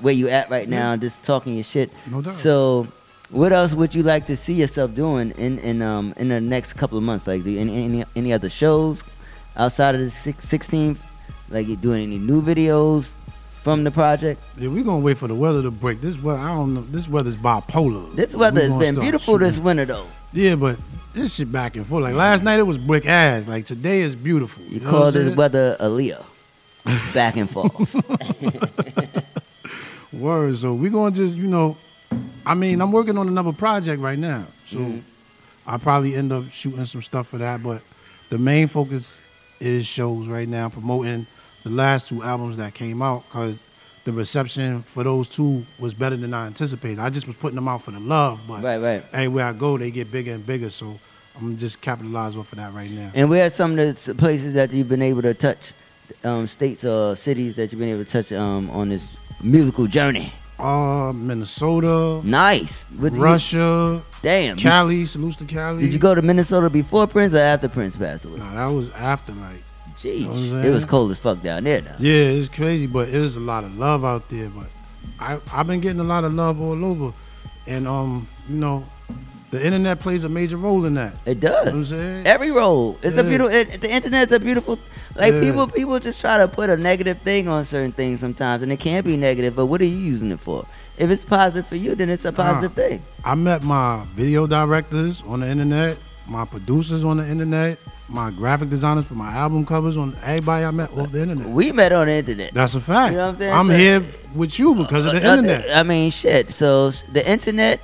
where you at right now, just talking your shit. No doubt. So, what else would you like to see yourself doing in the next couple of months? Like, do you, any other shows outside of the 16th? Like, you doing any new videos from the project? Yeah, we gonna wait for the weather to break. This weather, I don't know. This weather's bipolar. This weather has been beautiful this winter though. Yeah, but this shit back and forth. Like last night it was brick ass. Like today is beautiful. You call this weather Aaliyah? Back and forth. Word. So we're going to just, I'm working on another project right now. So I'll probably end up shooting some stuff for that. But the main focus is shows right now, promoting the last two albums that came out, because the reception for those two was better than I anticipated. I just was putting them out for the love. But anywhere I go, they get bigger and bigger. So I'm just capitalizing off of that right now. And where are some of the places that you've been able to touch, states or cities that you've been able to touch on this musical journey? Minnesota. Nice. Russia. Damn. Cali. Salutes to Cali. Did you go to Minnesota before Prince or after Prince passed away? Nah, that was after, like. Jeez. You know it was cold as fuck down there, though. Yeah, it's crazy, but it was a lot of love out there. But I've been getting a lot of love all over. And, The internet plays a major role in that. It does. You know what I'm saying? Every role. It's a beautiful. The internet's a beautiful. Like people just try to put a negative thing on certain things sometimes, and it can be negative. But what are you using it for? If it's positive for you, then it's a positive thing. I met my video directors on the internet, my producers on the internet, my graphic designers for my album covers, on everybody I met off the internet. We met on the internet. That's a fact. You know what I'm saying? I'm here with you because of the internet. I mean, shit. So the internet,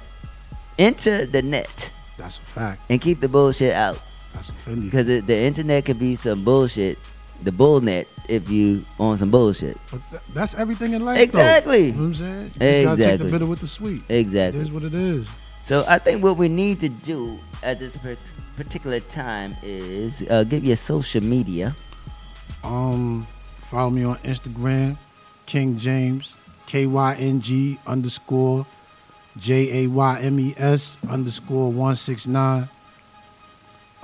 enter the net. That's a fact. And keep the bullshit out. That's offending. Because the internet could be some bullshit. The bull net if you on some bullshit. But that's everything in life. Exactly. You know what I'm saying? You gotta take the bitter with the sweet. Exactly. It is what it is. So I think what we need to do at this particular time is give your social media. Follow me on Instagram, King James, KYNG_JAYMES_169.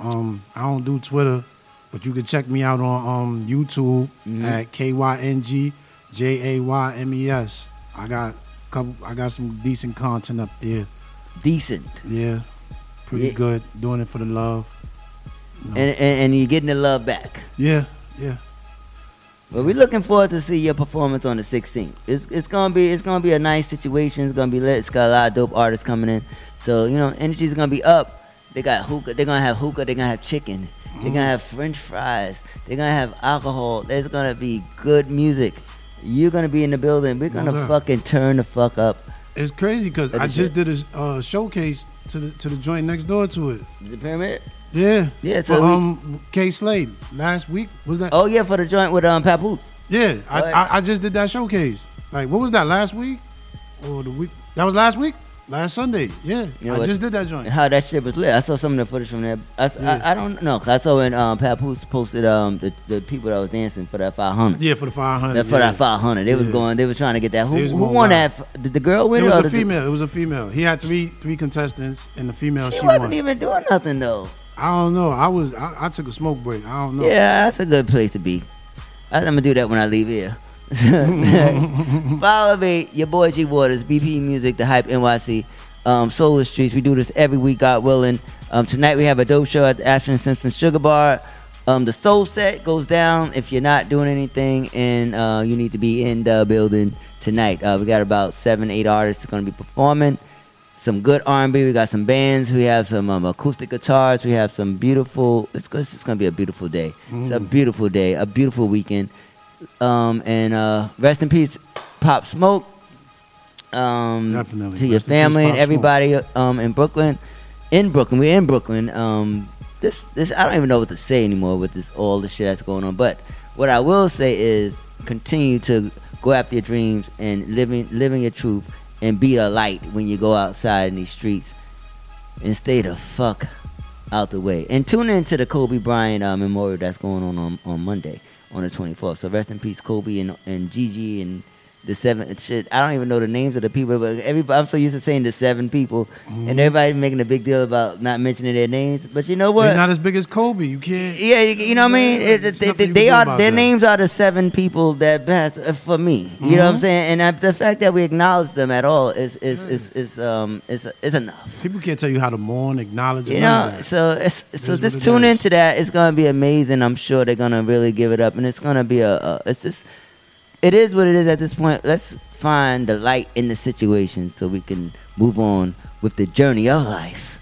I don't do Twitter. But you can check me out on YouTube at KYNG JAYMES. I got some decent content up there. Decent. Yeah. Pretty good. Doing it for the love. You know. And you're getting the love back. Yeah, yeah. Well, we're looking forward to see your performance on the 16th. It's gonna be a nice situation. It's gonna be lit. It's got a lot of dope artists coming in. So, you know, energy's gonna be up. They got hookah, they're gonna have hookah, they're gonna have chicken. They're gonna have French fries. They're gonna have alcohol. There's gonna be good music. You're gonna be in the building. We're gonna fucking turn the fuck up. It's crazy because I just did a showcase to the joint next door to it. The Pyramid. Yeah. Yeah. So K Slade last week was that? Oh yeah, for the joint with Papoose. Yeah, I just did that showcase. Like, what was that last week or the week? That was last week. Last Sunday, yeah. You know I just did that joint. How that shit was lit. I saw some of the footage from there. I don't know. I saw when Papoose posted the people that was dancing for that 500. Yeah, for the 500. For that 500. They was going, they were trying to get that. Who won that? Did the girl win? It was a female. It was a female. He had three contestants, and the female, she wasn't won. Even doing nothing, though. I don't know. I took a smoke break. I don't know. Yeah, that's a good place to be. I'm going to do that when I leave here. Follow me, your boy G. Waters, BPE Music, The Hype NYC, Soul of the Streets. We do this every week, God willing. Tonight we have a dope show at the Ashford and Simpson Sugar Bar. The Soul set goes down if you're not doing anything, and you need to be in the building tonight. We got about 7-8 artists going to be performing. Some good R&B. We got some bands. We have some acoustic guitars. We have some beautiful. It's going to be a beautiful day. It's a beautiful day. A beautiful weekend. And rest in peace, Pop Smoke. Definitely. To your family and everybody in Brooklyn. We're in Brooklyn. This I don't even know what to say anymore with this, all the shit that's going on. But what I will say is continue to go after your dreams and living your truth and be a light when you go outside in these streets and stay the fuck out the way. And tune in to the Kobe Bryant memorial that's going on Monday. On the 24th. So rest in peace, Kobe and Gigi and the 7 shit. I don't even know the names of the people, but everybody, I'm so used to saying the 7 people, and everybody making a big deal about not mentioning their names. But you know what? They're not as big as Kobe. You can't. Yeah, you know what I mean. Their names are the 7 people that passed for me. You know what I'm saying? And the fact that we acknowledge them at all is enough. People can't tell you how to mourn, acknowledge. You know, so just tune into that. It's gonna be amazing. I'm sure they're gonna really give it up, and it's gonna be It is what it is at this point. Let's find the light in the situation so we can move on with the journey of life.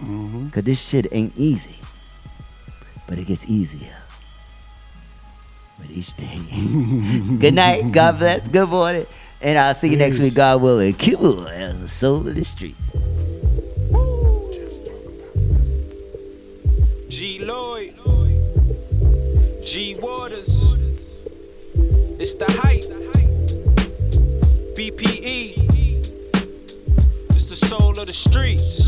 Because this shit ain't easy. But it gets easier with each day. Good night. God bless. Good morning. And I'll see you next week, God willing. Keep it as the Soul of the Streets. G-Lloyd. G. Waters. It's the hype. BPE. It's the soul of the streets.